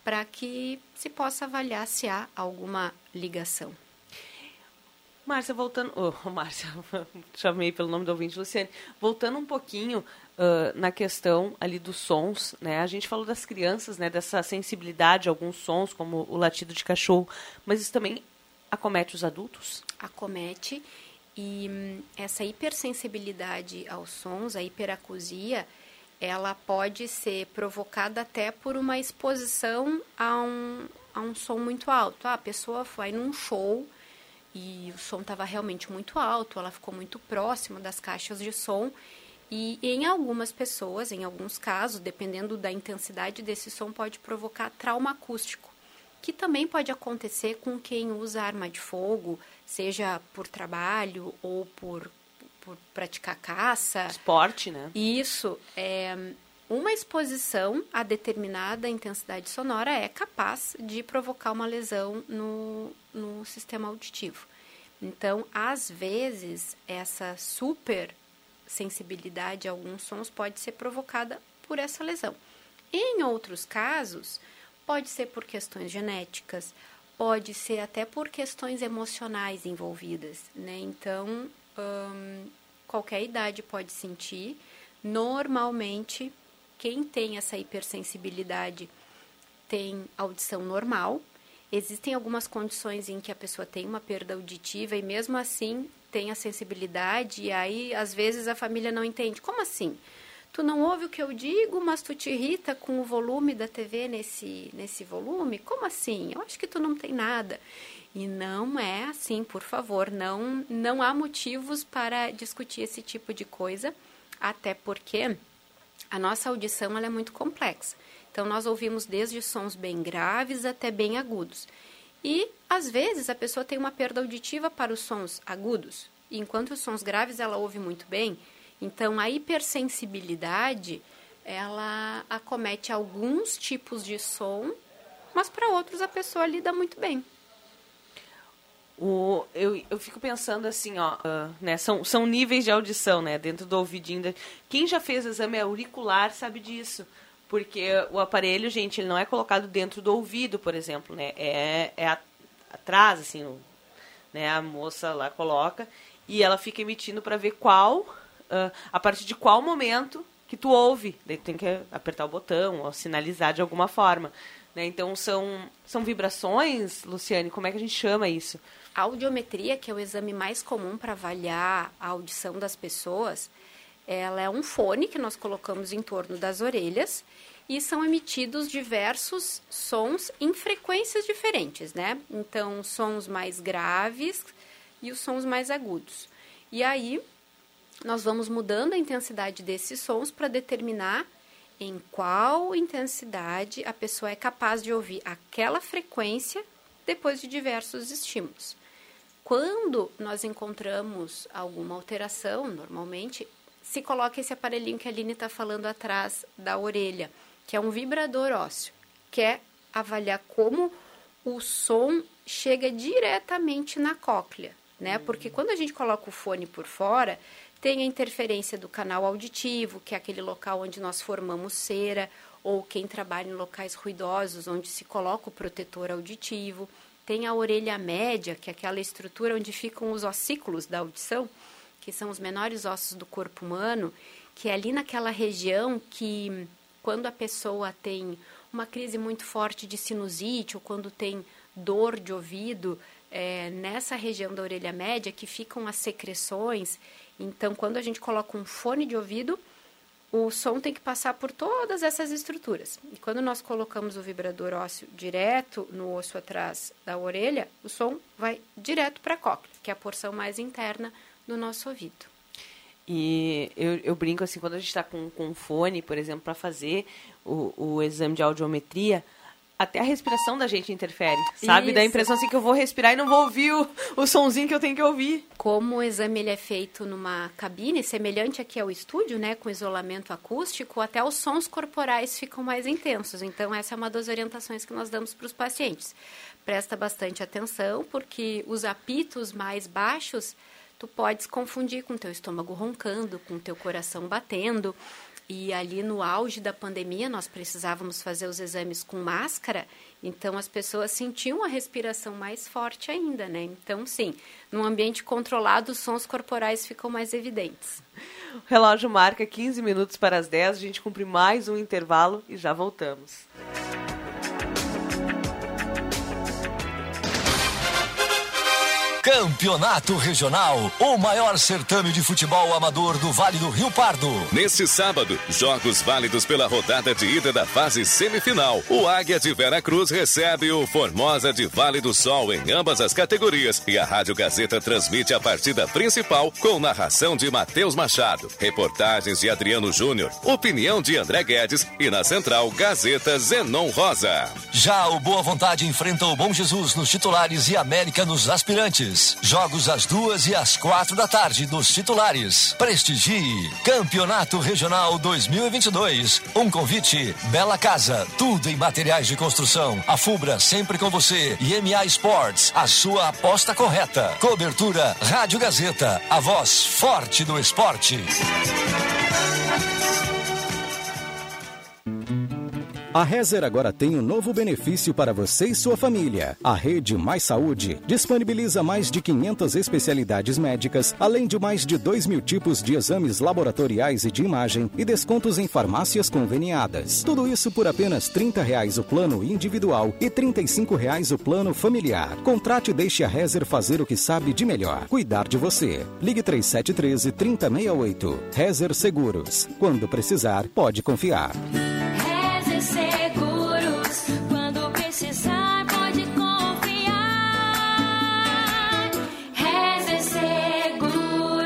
para que se possa avaliar se há alguma ligação. Márcia, voltando... Oh, Márcia, chamei pelo nome do ouvinte, Luciane. Voltando um pouquinho uh, na questão ali dos sons, né? A gente falou das crianças, né? Dessa sensibilidade a alguns sons, como o latido de cachorro. Mas isso também acomete os adultos? Acomete. E hum, essa hipersensibilidade aos sons, a hiperacusia, ela pode ser provocada até por uma exposição a um, a um som muito alto. Ah, a pessoa foi num show... e o som estava realmente muito alto, ela ficou muito próxima das caixas de som, e em algumas pessoas, em alguns casos, dependendo da intensidade desse som, pode provocar trauma acústico, que também pode acontecer com quem usa arma de fogo, seja por trabalho ou por, por praticar caça. Esporte, né? Isso. É, uma exposição a determinada intensidade sonora é capaz de provocar uma lesão no... no sistema auditivo. Então, às vezes, essa super sensibilidade a alguns sons pode ser provocada por essa lesão. Em outros casos, pode ser por questões genéticas, pode ser até por questões emocionais envolvidas, né? Então, hum, qualquer idade pode sentir. Normalmente, quem tem essa hipersensibilidade tem audição normal. Existem algumas condições em que a pessoa tem uma perda auditiva e mesmo assim tem a sensibilidade, e aí às vezes a família não entende. Como assim? Tu não ouve o que eu digo, mas tu te irrita com o volume da T V nesse, nesse volume? Como assim? Eu acho que tu não tem nada. E não é assim, por favor, não, não há motivos para discutir esse tipo de coisa, até porque a nossa audição ela é muito complexa. Então, nós ouvimos desde sons bem graves até bem agudos. E, às vezes, a pessoa tem uma perda auditiva para os sons agudos, enquanto os sons graves ela ouve muito bem. Então, a hipersensibilidade, ela acomete alguns tipos de som, mas para outros a pessoa lida muito bem. O, eu, eu fico pensando assim, ó, uh, né, são, são níveis de audição, né, dentro do ouvidinho. Da... Quem já fez exame auricular sabe disso. Porque o aparelho, gente, ele não é colocado dentro do ouvido, por exemplo, né? É, é atrás, assim, né? A moça lá coloca e ela fica emitindo para ver qual, uh, a partir de qual momento que tu ouve. Daí tu tem que apertar o botão ou sinalizar de alguma forma, né? Então, são, são vibrações, Luciane, como é que a gente chama isso? A audiometria, que é o exame mais comum para avaliar a audição das pessoas... Ela é um fone que nós colocamos em torno das orelhas e são emitidos diversos sons em frequências diferentes, né? Então, sons mais graves e os sons mais agudos. E aí, nós vamos mudando a intensidade desses sons para determinar em qual intensidade a pessoa é capaz de ouvir aquela frequência depois de diversos estímulos. Quando nós encontramos alguma alteração, normalmente... se coloca esse aparelhinho que a Aline está falando atrás da orelha, que é um vibrador ósseo, que é avaliar como o som chega diretamente na cóclea, né? Porque quando a gente coloca o fone por fora, tem a interferência do canal auditivo, que é aquele local onde nós formamos cera, ou quem trabalha em locais ruidosos, onde se coloca o protetor auditivo. Tem a orelha média, que é aquela estrutura onde ficam os ossículos da audição, que são os menores ossos do corpo humano, que é ali naquela região que, quando a pessoa tem uma crise muito forte de sinusite ou quando tem dor de ouvido, é nessa região da orelha média que ficam as secreções. Então, quando a gente coloca um fone de ouvido, o som tem que passar por todas essas estruturas. E quando nós colocamos o vibrador ósseo direto no osso atrás da orelha, o som vai direto para a cóclea, que é a porção mais interna do nosso ouvido. E eu, eu brinco assim, quando a gente está com, com um fone, por exemplo, para fazer o, o exame de audiometria, até a respiração da gente interfere, sabe? Isso. Dá a impressão assim que eu vou respirar e não vou ouvir o, o sonzinho que eu tenho que ouvir. Como o exame ele é feito numa cabine, semelhante aqui ao estúdio, né? Com isolamento acústico, até os sons corporais ficam mais intensos. Então, essa é uma das orientações que nós damos para os pacientes. Presta bastante atenção, porque os apitos mais baixos, tu podes confundir com o teu estômago roncando, com o teu coração batendo. E ali no auge da pandemia, nós precisávamos fazer os exames com máscara, então as pessoas sentiam a respiração mais forte ainda, né? Então, sim, num ambiente controlado, os sons corporais ficam mais evidentes. O relógio marca quinze minutos para as dez, a gente cumpre mais um intervalo e já voltamos. Campeonato Regional, o maior certame de futebol amador do Vale do Rio Pardo. Neste sábado, jogos válidos pela rodada de ida da fase semifinal. O Águia de Vera Cruz recebe o Formosa de Vale do Sol em ambas as categorias. E a Rádio Gazeta transmite a partida principal com narração de Matheus Machado, reportagens de Adriano Júnior, opinião de André Guedes e na central Gazeta Zenon Rosa. Já o Boa Vontade enfrenta o Bom Jesus nos titulares e América nos aspirantes. Jogos às duas e às quatro da tarde dos titulares. Prestigie Campeonato Regional dois mil e vinte e dois. Um convite, Bela Casa, tudo em materiais de construção. A Fubra sempre com você e M A Esports, a sua aposta correta. Cobertura Rádio Gazeta, a voz forte do esporte. A Rezer agora tem um novo benefício para você e sua família. A Rede Mais Saúde disponibiliza mais de quinhentas especialidades médicas, além de mais de dois mil tipos de exames laboratoriais e de imagem e descontos em farmácias conveniadas. Tudo isso por apenas trinta reais o plano individual e trinta e cinco reais o plano familiar. Contrate e deixe a Rezer fazer o que sabe de melhor. Cuidar de você. Ligue trinta e sete treze, trinta e sessenta e oito. Rezer Seguros. Quando precisar, pode confiar. Seguros, quando precisar, pode confiar. Rezer Seguros.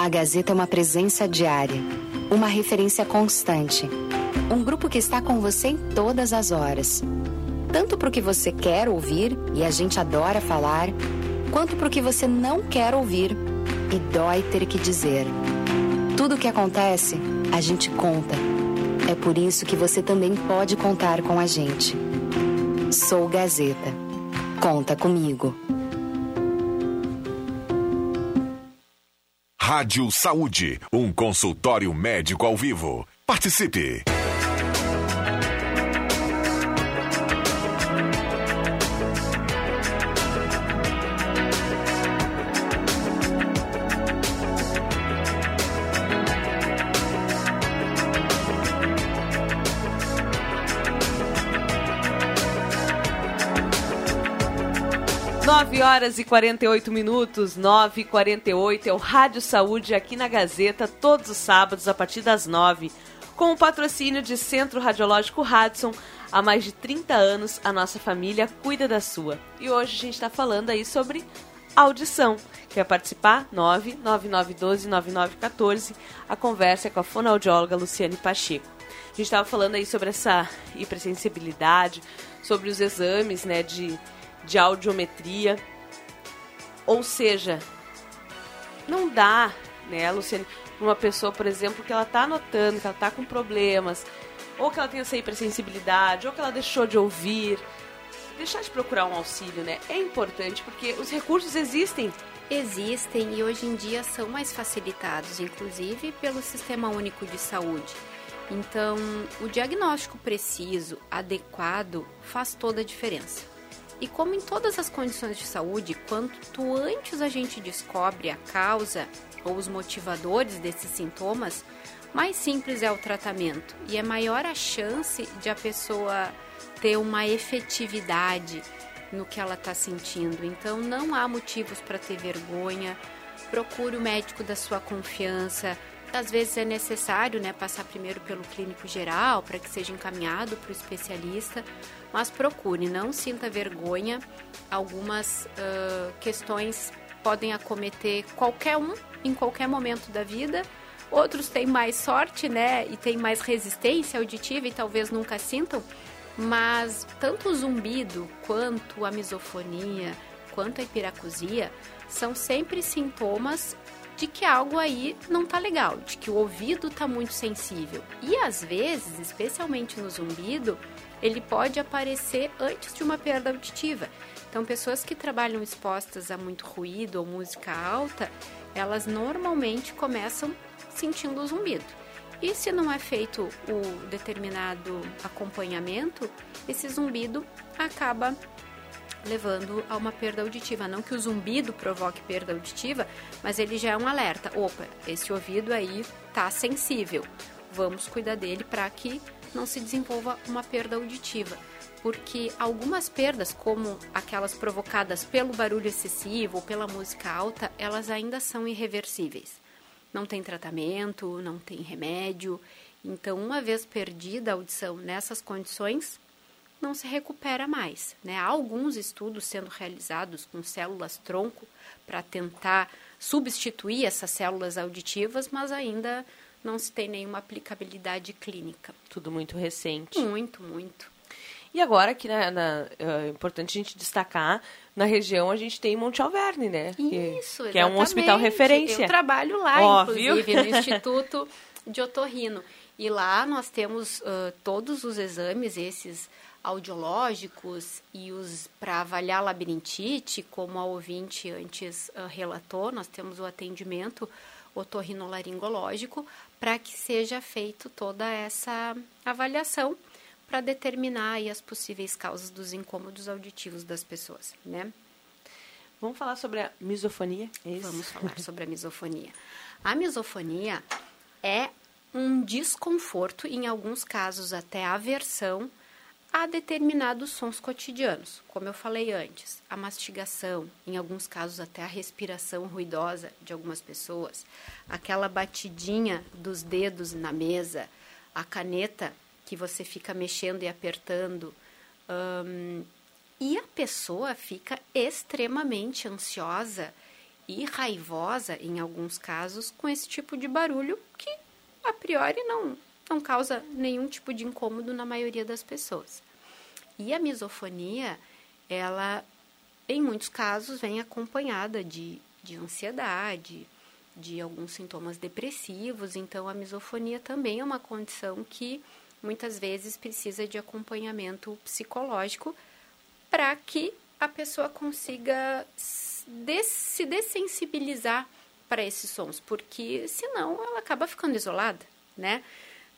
A Gazeta é uma presença diária, uma referência constante. Um grupo que está com você em todas as horas. Tanto para o que você quer ouvir, e a gente adora falar, quanto para o que você não quer ouvir, e dói ter que dizer. Tudo o que acontece, a gente conta. É por isso que você também pode contar com a gente. Sou Gazeta. Conta comigo. Rádio Saúde, um consultório médico ao vivo. Participe! nove horas e quarenta e oito minutos, nove e quarenta e oito, é o Rádio Saúde aqui na Gazeta, todos os sábados a partir das nove, com o patrocínio de Centro Radiológico Hudson. Há mais de trinta anos, a nossa família cuida da sua. E hoje a gente está falando aí sobre audição. Quer participar? nove nove nove um dois nove nove um quatro. A conversa é com a fonoaudióloga Luciane Pacheco. A gente estava falando aí sobre essa hipersensibilidade, sobre os exames, né, de... de audiometria, ou seja, não dá, né, Luciane, uma pessoa, por exemplo, que ela tá notando que ela tá com problemas, ou que ela tem essa hipersensibilidade, ou que ela deixou de ouvir, deixar de procurar um auxílio, né, é importante, porque os recursos existem. Existem e hoje em dia são mais facilitados, inclusive pelo Sistema Único de Saúde. Então, o diagnóstico preciso, adequado, faz toda a diferença. E como em todas as condições de saúde, quanto antes a gente descobre a causa ou os motivadores desses sintomas, mais simples é o tratamento e é maior a chance de a pessoa ter uma efetividade no que ela está sentindo. Então não há motivos para ter vergonha, procure o médico da sua confiança. Às vezes é necessário, né, passar primeiro pelo clínico geral para que seja encaminhado para o especialista, mas procure, não sinta vergonha. Algumas uh, questões podem acometer qualquer um em qualquer momento da vida, outros têm mais sorte, né, e têm mais resistência auditiva e talvez nunca sintam, mas tanto o zumbido quanto a misofonia, quanto a hiperacusia são sempre sintomas de que algo aí não tá legal, de que o ouvido tá muito sensível. E às vezes, especialmente no zumbido, ele pode aparecer antes de uma perda auditiva. Então, pessoas que trabalham expostas a muito ruído ou música alta, elas normalmente começam sentindo o zumbido. E se não é feito o determinado acompanhamento, esse zumbido acaba levando a uma perda auditiva. Não que o zumbido provoque perda auditiva, mas ele já é um alerta. Opa, esse ouvido aí tá sensível. Vamos cuidar dele para que não se desenvolva uma perda auditiva. Porque algumas perdas, como aquelas provocadas pelo barulho excessivo ou pela música alta, elas ainda são irreversíveis. Não tem tratamento, não tem remédio. Então, uma vez perdida a audição nessas condições, não se recupera mais, né? Há alguns estudos sendo realizados com células-tronco para tentar substituir essas células auditivas, mas ainda não se tem nenhuma aplicabilidade clínica. Tudo muito recente. Muito, muito. E agora, que na, na, é importante a gente destacar, na região a gente tem Monte Alverne, né? Isso, que, que é um hospital referência. Eu trabalho lá, oh, inclusive, viu? No Instituto de Otorrino. E lá nós temos uh, todos os exames, esses audiológicos e os para avaliar labirintite, como a ouvinte antes uh, relatou, nós temos o atendimento otorrinolaringológico para que seja feito toda essa avaliação para determinar aí as possíveis causas dos incômodos auditivos das pessoas, né? Vamos falar sobre a misofonia? Isso. Vamos falar sobre a misofonia. A misofonia é um desconforto, em alguns casos até aversão, a determinados sons cotidianos, como eu falei antes, a mastigação, em alguns casos até a respiração ruidosa de algumas pessoas, aquela batidinha dos dedos na mesa, a caneta que você fica mexendo e apertando, hum, e a pessoa fica extremamente ansiosa e raivosa, em alguns casos, com esse tipo de barulho que, a priori, não... não causa nenhum tipo de incômodo na maioria das pessoas. E a misofonia, ela, em muitos casos, vem acompanhada de, de ansiedade, de alguns sintomas depressivos. Então, a misofonia também é uma condição que, muitas vezes, precisa de acompanhamento psicológico para que a pessoa consiga des- se dessensibilizar para esses sons, porque, senão, ela acaba ficando isolada, né?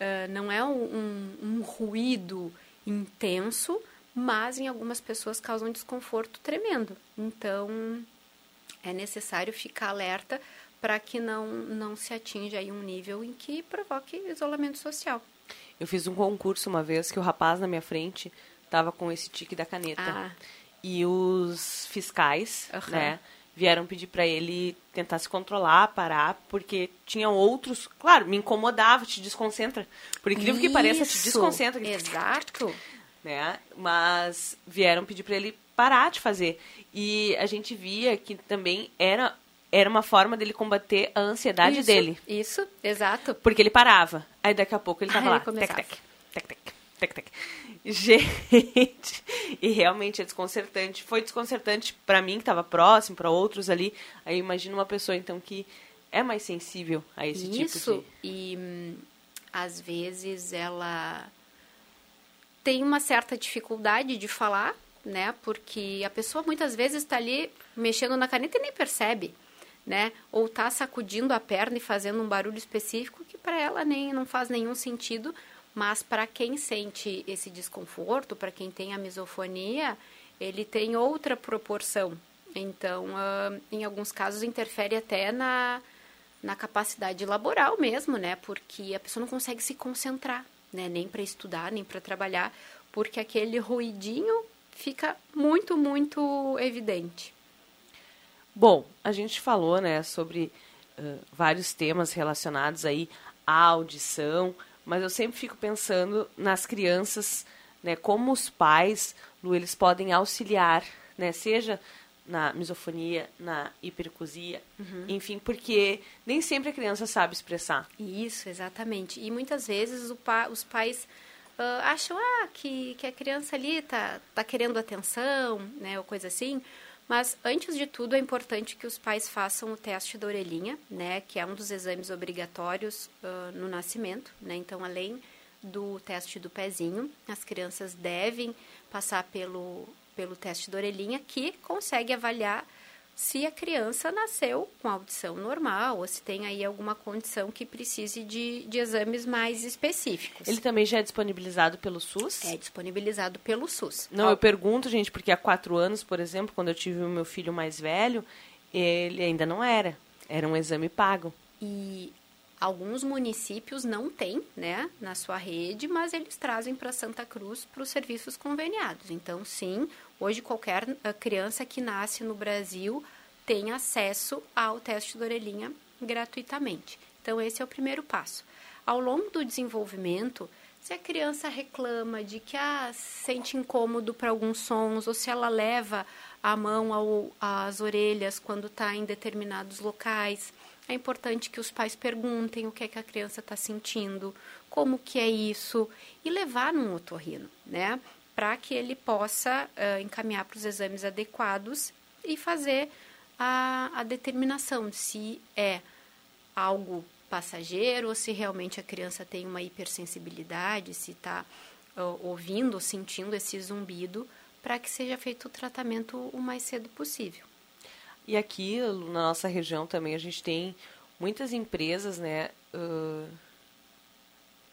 Uh, não é um, um, um ruído intenso, mas em algumas pessoas causa um desconforto tremendo. Então, é necessário ficar alerta para que não, não se atinja aí um nível em que provoque isolamento social. Eu fiz um concurso uma vez que o rapaz na minha frente estava com esse tique da caneta. Ah. E os fiscais, uhum, né, vieram pedir para ele tentar se controlar, parar, porque tinham outros... Claro, me incomodava, te desconcentra. Por incrível Isso, que pareça, te desconcentra. Exato. Né? Mas vieram pedir para ele parar de fazer. E a gente via que também era... Era uma forma dele combater a ansiedade isso, dele. Isso, exato. Porque ele parava. Aí daqui a pouco ele tava ah, lá. Tec, tec, tec, tec, tec, tec. Gente, e realmente é desconcertante. Foi desconcertante para mim, que estava próximo, para outros ali. Aí imagina uma pessoa, então, que é mais sensível a esse isso, tipo de... Isso, e às vezes ela tem uma certa dificuldade de falar, né? Porque a pessoa muitas vezes está ali mexendo na caneta e nem percebe, né? Ou está sacudindo a perna e fazendo um barulho específico que para ela nem, não faz nenhum sentido. Mas para quem sente esse desconforto, para quem tem a misofonia, ele tem outra proporção. Então, uh, em alguns casos, interfere até na, na capacidade laboral mesmo, né? Porque a pessoa não consegue se concentrar, né? Nem para estudar, nem para trabalhar, porque aquele ruidinho fica muito, muito evidente. Bom, a gente falou, né, sobre uh, vários temas relacionados aí à audição, mas eu sempre fico pensando nas crianças, né, como os pais, Lu, eles podem auxiliar, né, seja na misofonia, na hiperecusia, uhum. enfim, porque nem sempre a criança sabe expressar. Isso, exatamente. E muitas vezes o pa- os pais uh, acham ah, que, que a criança ali tá, tá querendo atenção, né, ou coisa assim, mas antes de tudo é importante que os pais façam o teste da orelhinha, né, que é um dos exames obrigatórios uh, no nascimento, né, então além do teste do pezinho, as crianças devem passar pelo... pelo teste da orelhinha, que consegue avaliar se a criança nasceu com audição normal ou se tem aí alguma condição que precise de, de exames mais específicos. Ele também já é disponibilizado pelo S U S? É disponibilizado pelo S U S. Não, eu pergunto, gente, porque há quatro anos, por exemplo, quando eu tive o meu filho mais velho, ele ainda não era. Era um exame pago. E alguns municípios não têm, né, na sua rede, mas eles trazem para Santa Cruz para os serviços conveniados. Então, sim, hoje qualquer criança que nasce no Brasil tem acesso ao teste da orelhinha gratuitamente. Então, esse é o primeiro passo. Ao longo do desenvolvimento, se a criança reclama de que ah, sente incômodo para alguns sons, ou se ela leva a mão ao, às orelhas quando está em determinados locais, é importante que os pais perguntem o que é que a criança está sentindo, como que é isso, e levar num otorrino, né? Para que ele possa uh, encaminhar para os exames adequados e fazer a, a determinação se é algo passageiro ou se realmente a criança tem uma hipersensibilidade, se está uh, ouvindo ou sentindo esse zumbido, para que seja feito o tratamento o mais cedo possível. E aqui, na nossa região também, a gente tem muitas empresas, né, uh,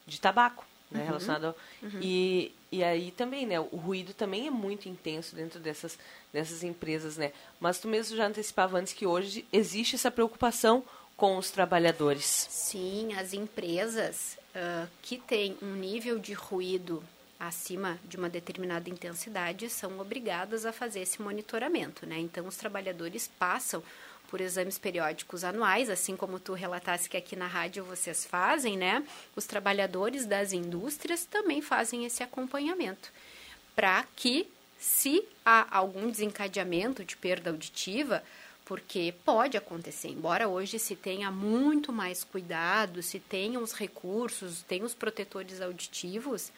de tabaco, né, uhum, relacionado ao... Uhum. E, e aí também, né, o ruído também é muito intenso dentro dessas, dessas empresas, né. Mas tu mesmo já antecipava antes que hoje existe essa preocupação com os trabalhadores. Sim, as empresas uh, que têm um nível de ruído acima de uma determinada intensidade, são obrigadas a fazer esse monitoramento, né? Então, os trabalhadores passam por exames periódicos anuais, assim como tu relatasse que aqui na rádio vocês fazem, né? Os trabalhadores das indústrias também fazem esse acompanhamento, para que, se há algum desencadeamento de perda auditiva, porque pode acontecer, embora hoje se tenha muito mais cuidado, se tenham os recursos, tenham os protetores auditivos,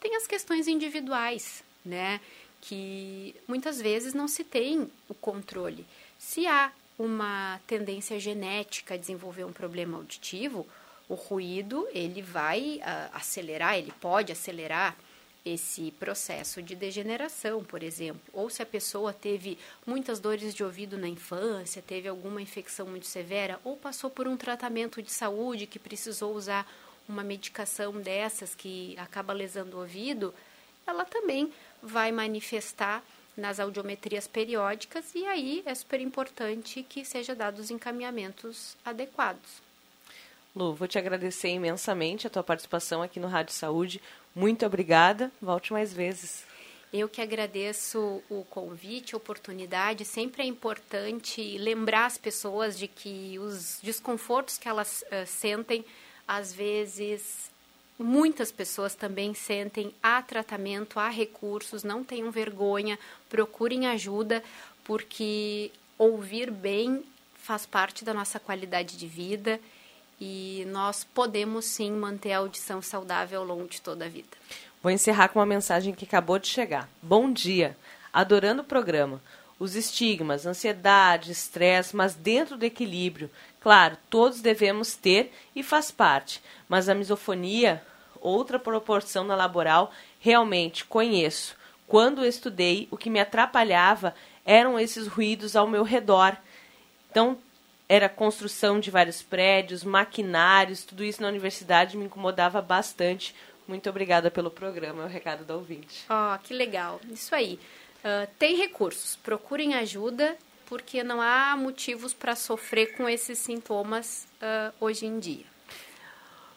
tem as questões individuais, né, que muitas vezes não se tem o controle. Se há uma tendência genética a desenvolver um problema auditivo, o ruído, ele vai uh, acelerar, ele pode acelerar esse processo de degeneração, por exemplo. Ou se a pessoa teve muitas dores de ouvido na infância, teve alguma infecção muito severa, ou passou por um tratamento de saúde que precisou usar uma medicação dessas que acaba lesando o ouvido, ela também vai manifestar nas audiometrias periódicas e aí é super importante que sejam dados os encaminhamentos adequados. Lu, vou te agradecer imensamente a tua participação aqui no Rádio Saúde. Muito obrigada. Volte mais vezes. Eu que agradeço o convite, a oportunidade. Sempre é importante lembrar as pessoas de que os desconfortos que elas uh, sentem, às vezes, muitas pessoas também sentem, há tratamento, há recursos, não tenham vergonha, procurem ajuda, porque ouvir bem faz parte da nossa qualidade de vida e nós podemos, sim, manter a audição saudável ao longo de toda a vida. Vou encerrar com uma mensagem que acabou de chegar. Bom dia! Adorando o programa. Os estigmas, ansiedade, estresse, mas dentro do equilíbrio. Claro, todos devemos ter e faz parte, mas a misofonia, outra proporção na laboral, realmente conheço. Quando estudei, o que me atrapalhava eram esses ruídos ao meu redor. Então, era construção de vários prédios, maquinários, tudo isso na universidade me incomodava bastante. Muito obrigada pelo programa, é o recado da ouvinte. Ó, oh, que legal, isso aí. Uh, tem recursos, procurem ajuda, porque não há motivos para sofrer com esses sintomas uh, hoje em dia.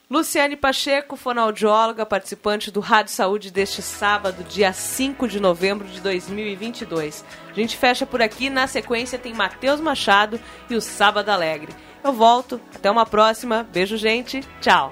Luciane Pacheco, fonoaudióloga, participante do Rádio Saúde deste sábado, dia cinco de novembro de dois mil e vinte e dois. A gente fecha por aqui, na sequência tem Matheus Machado e o Sábado Alegre. Eu volto, até uma próxima, beijo gente, tchau!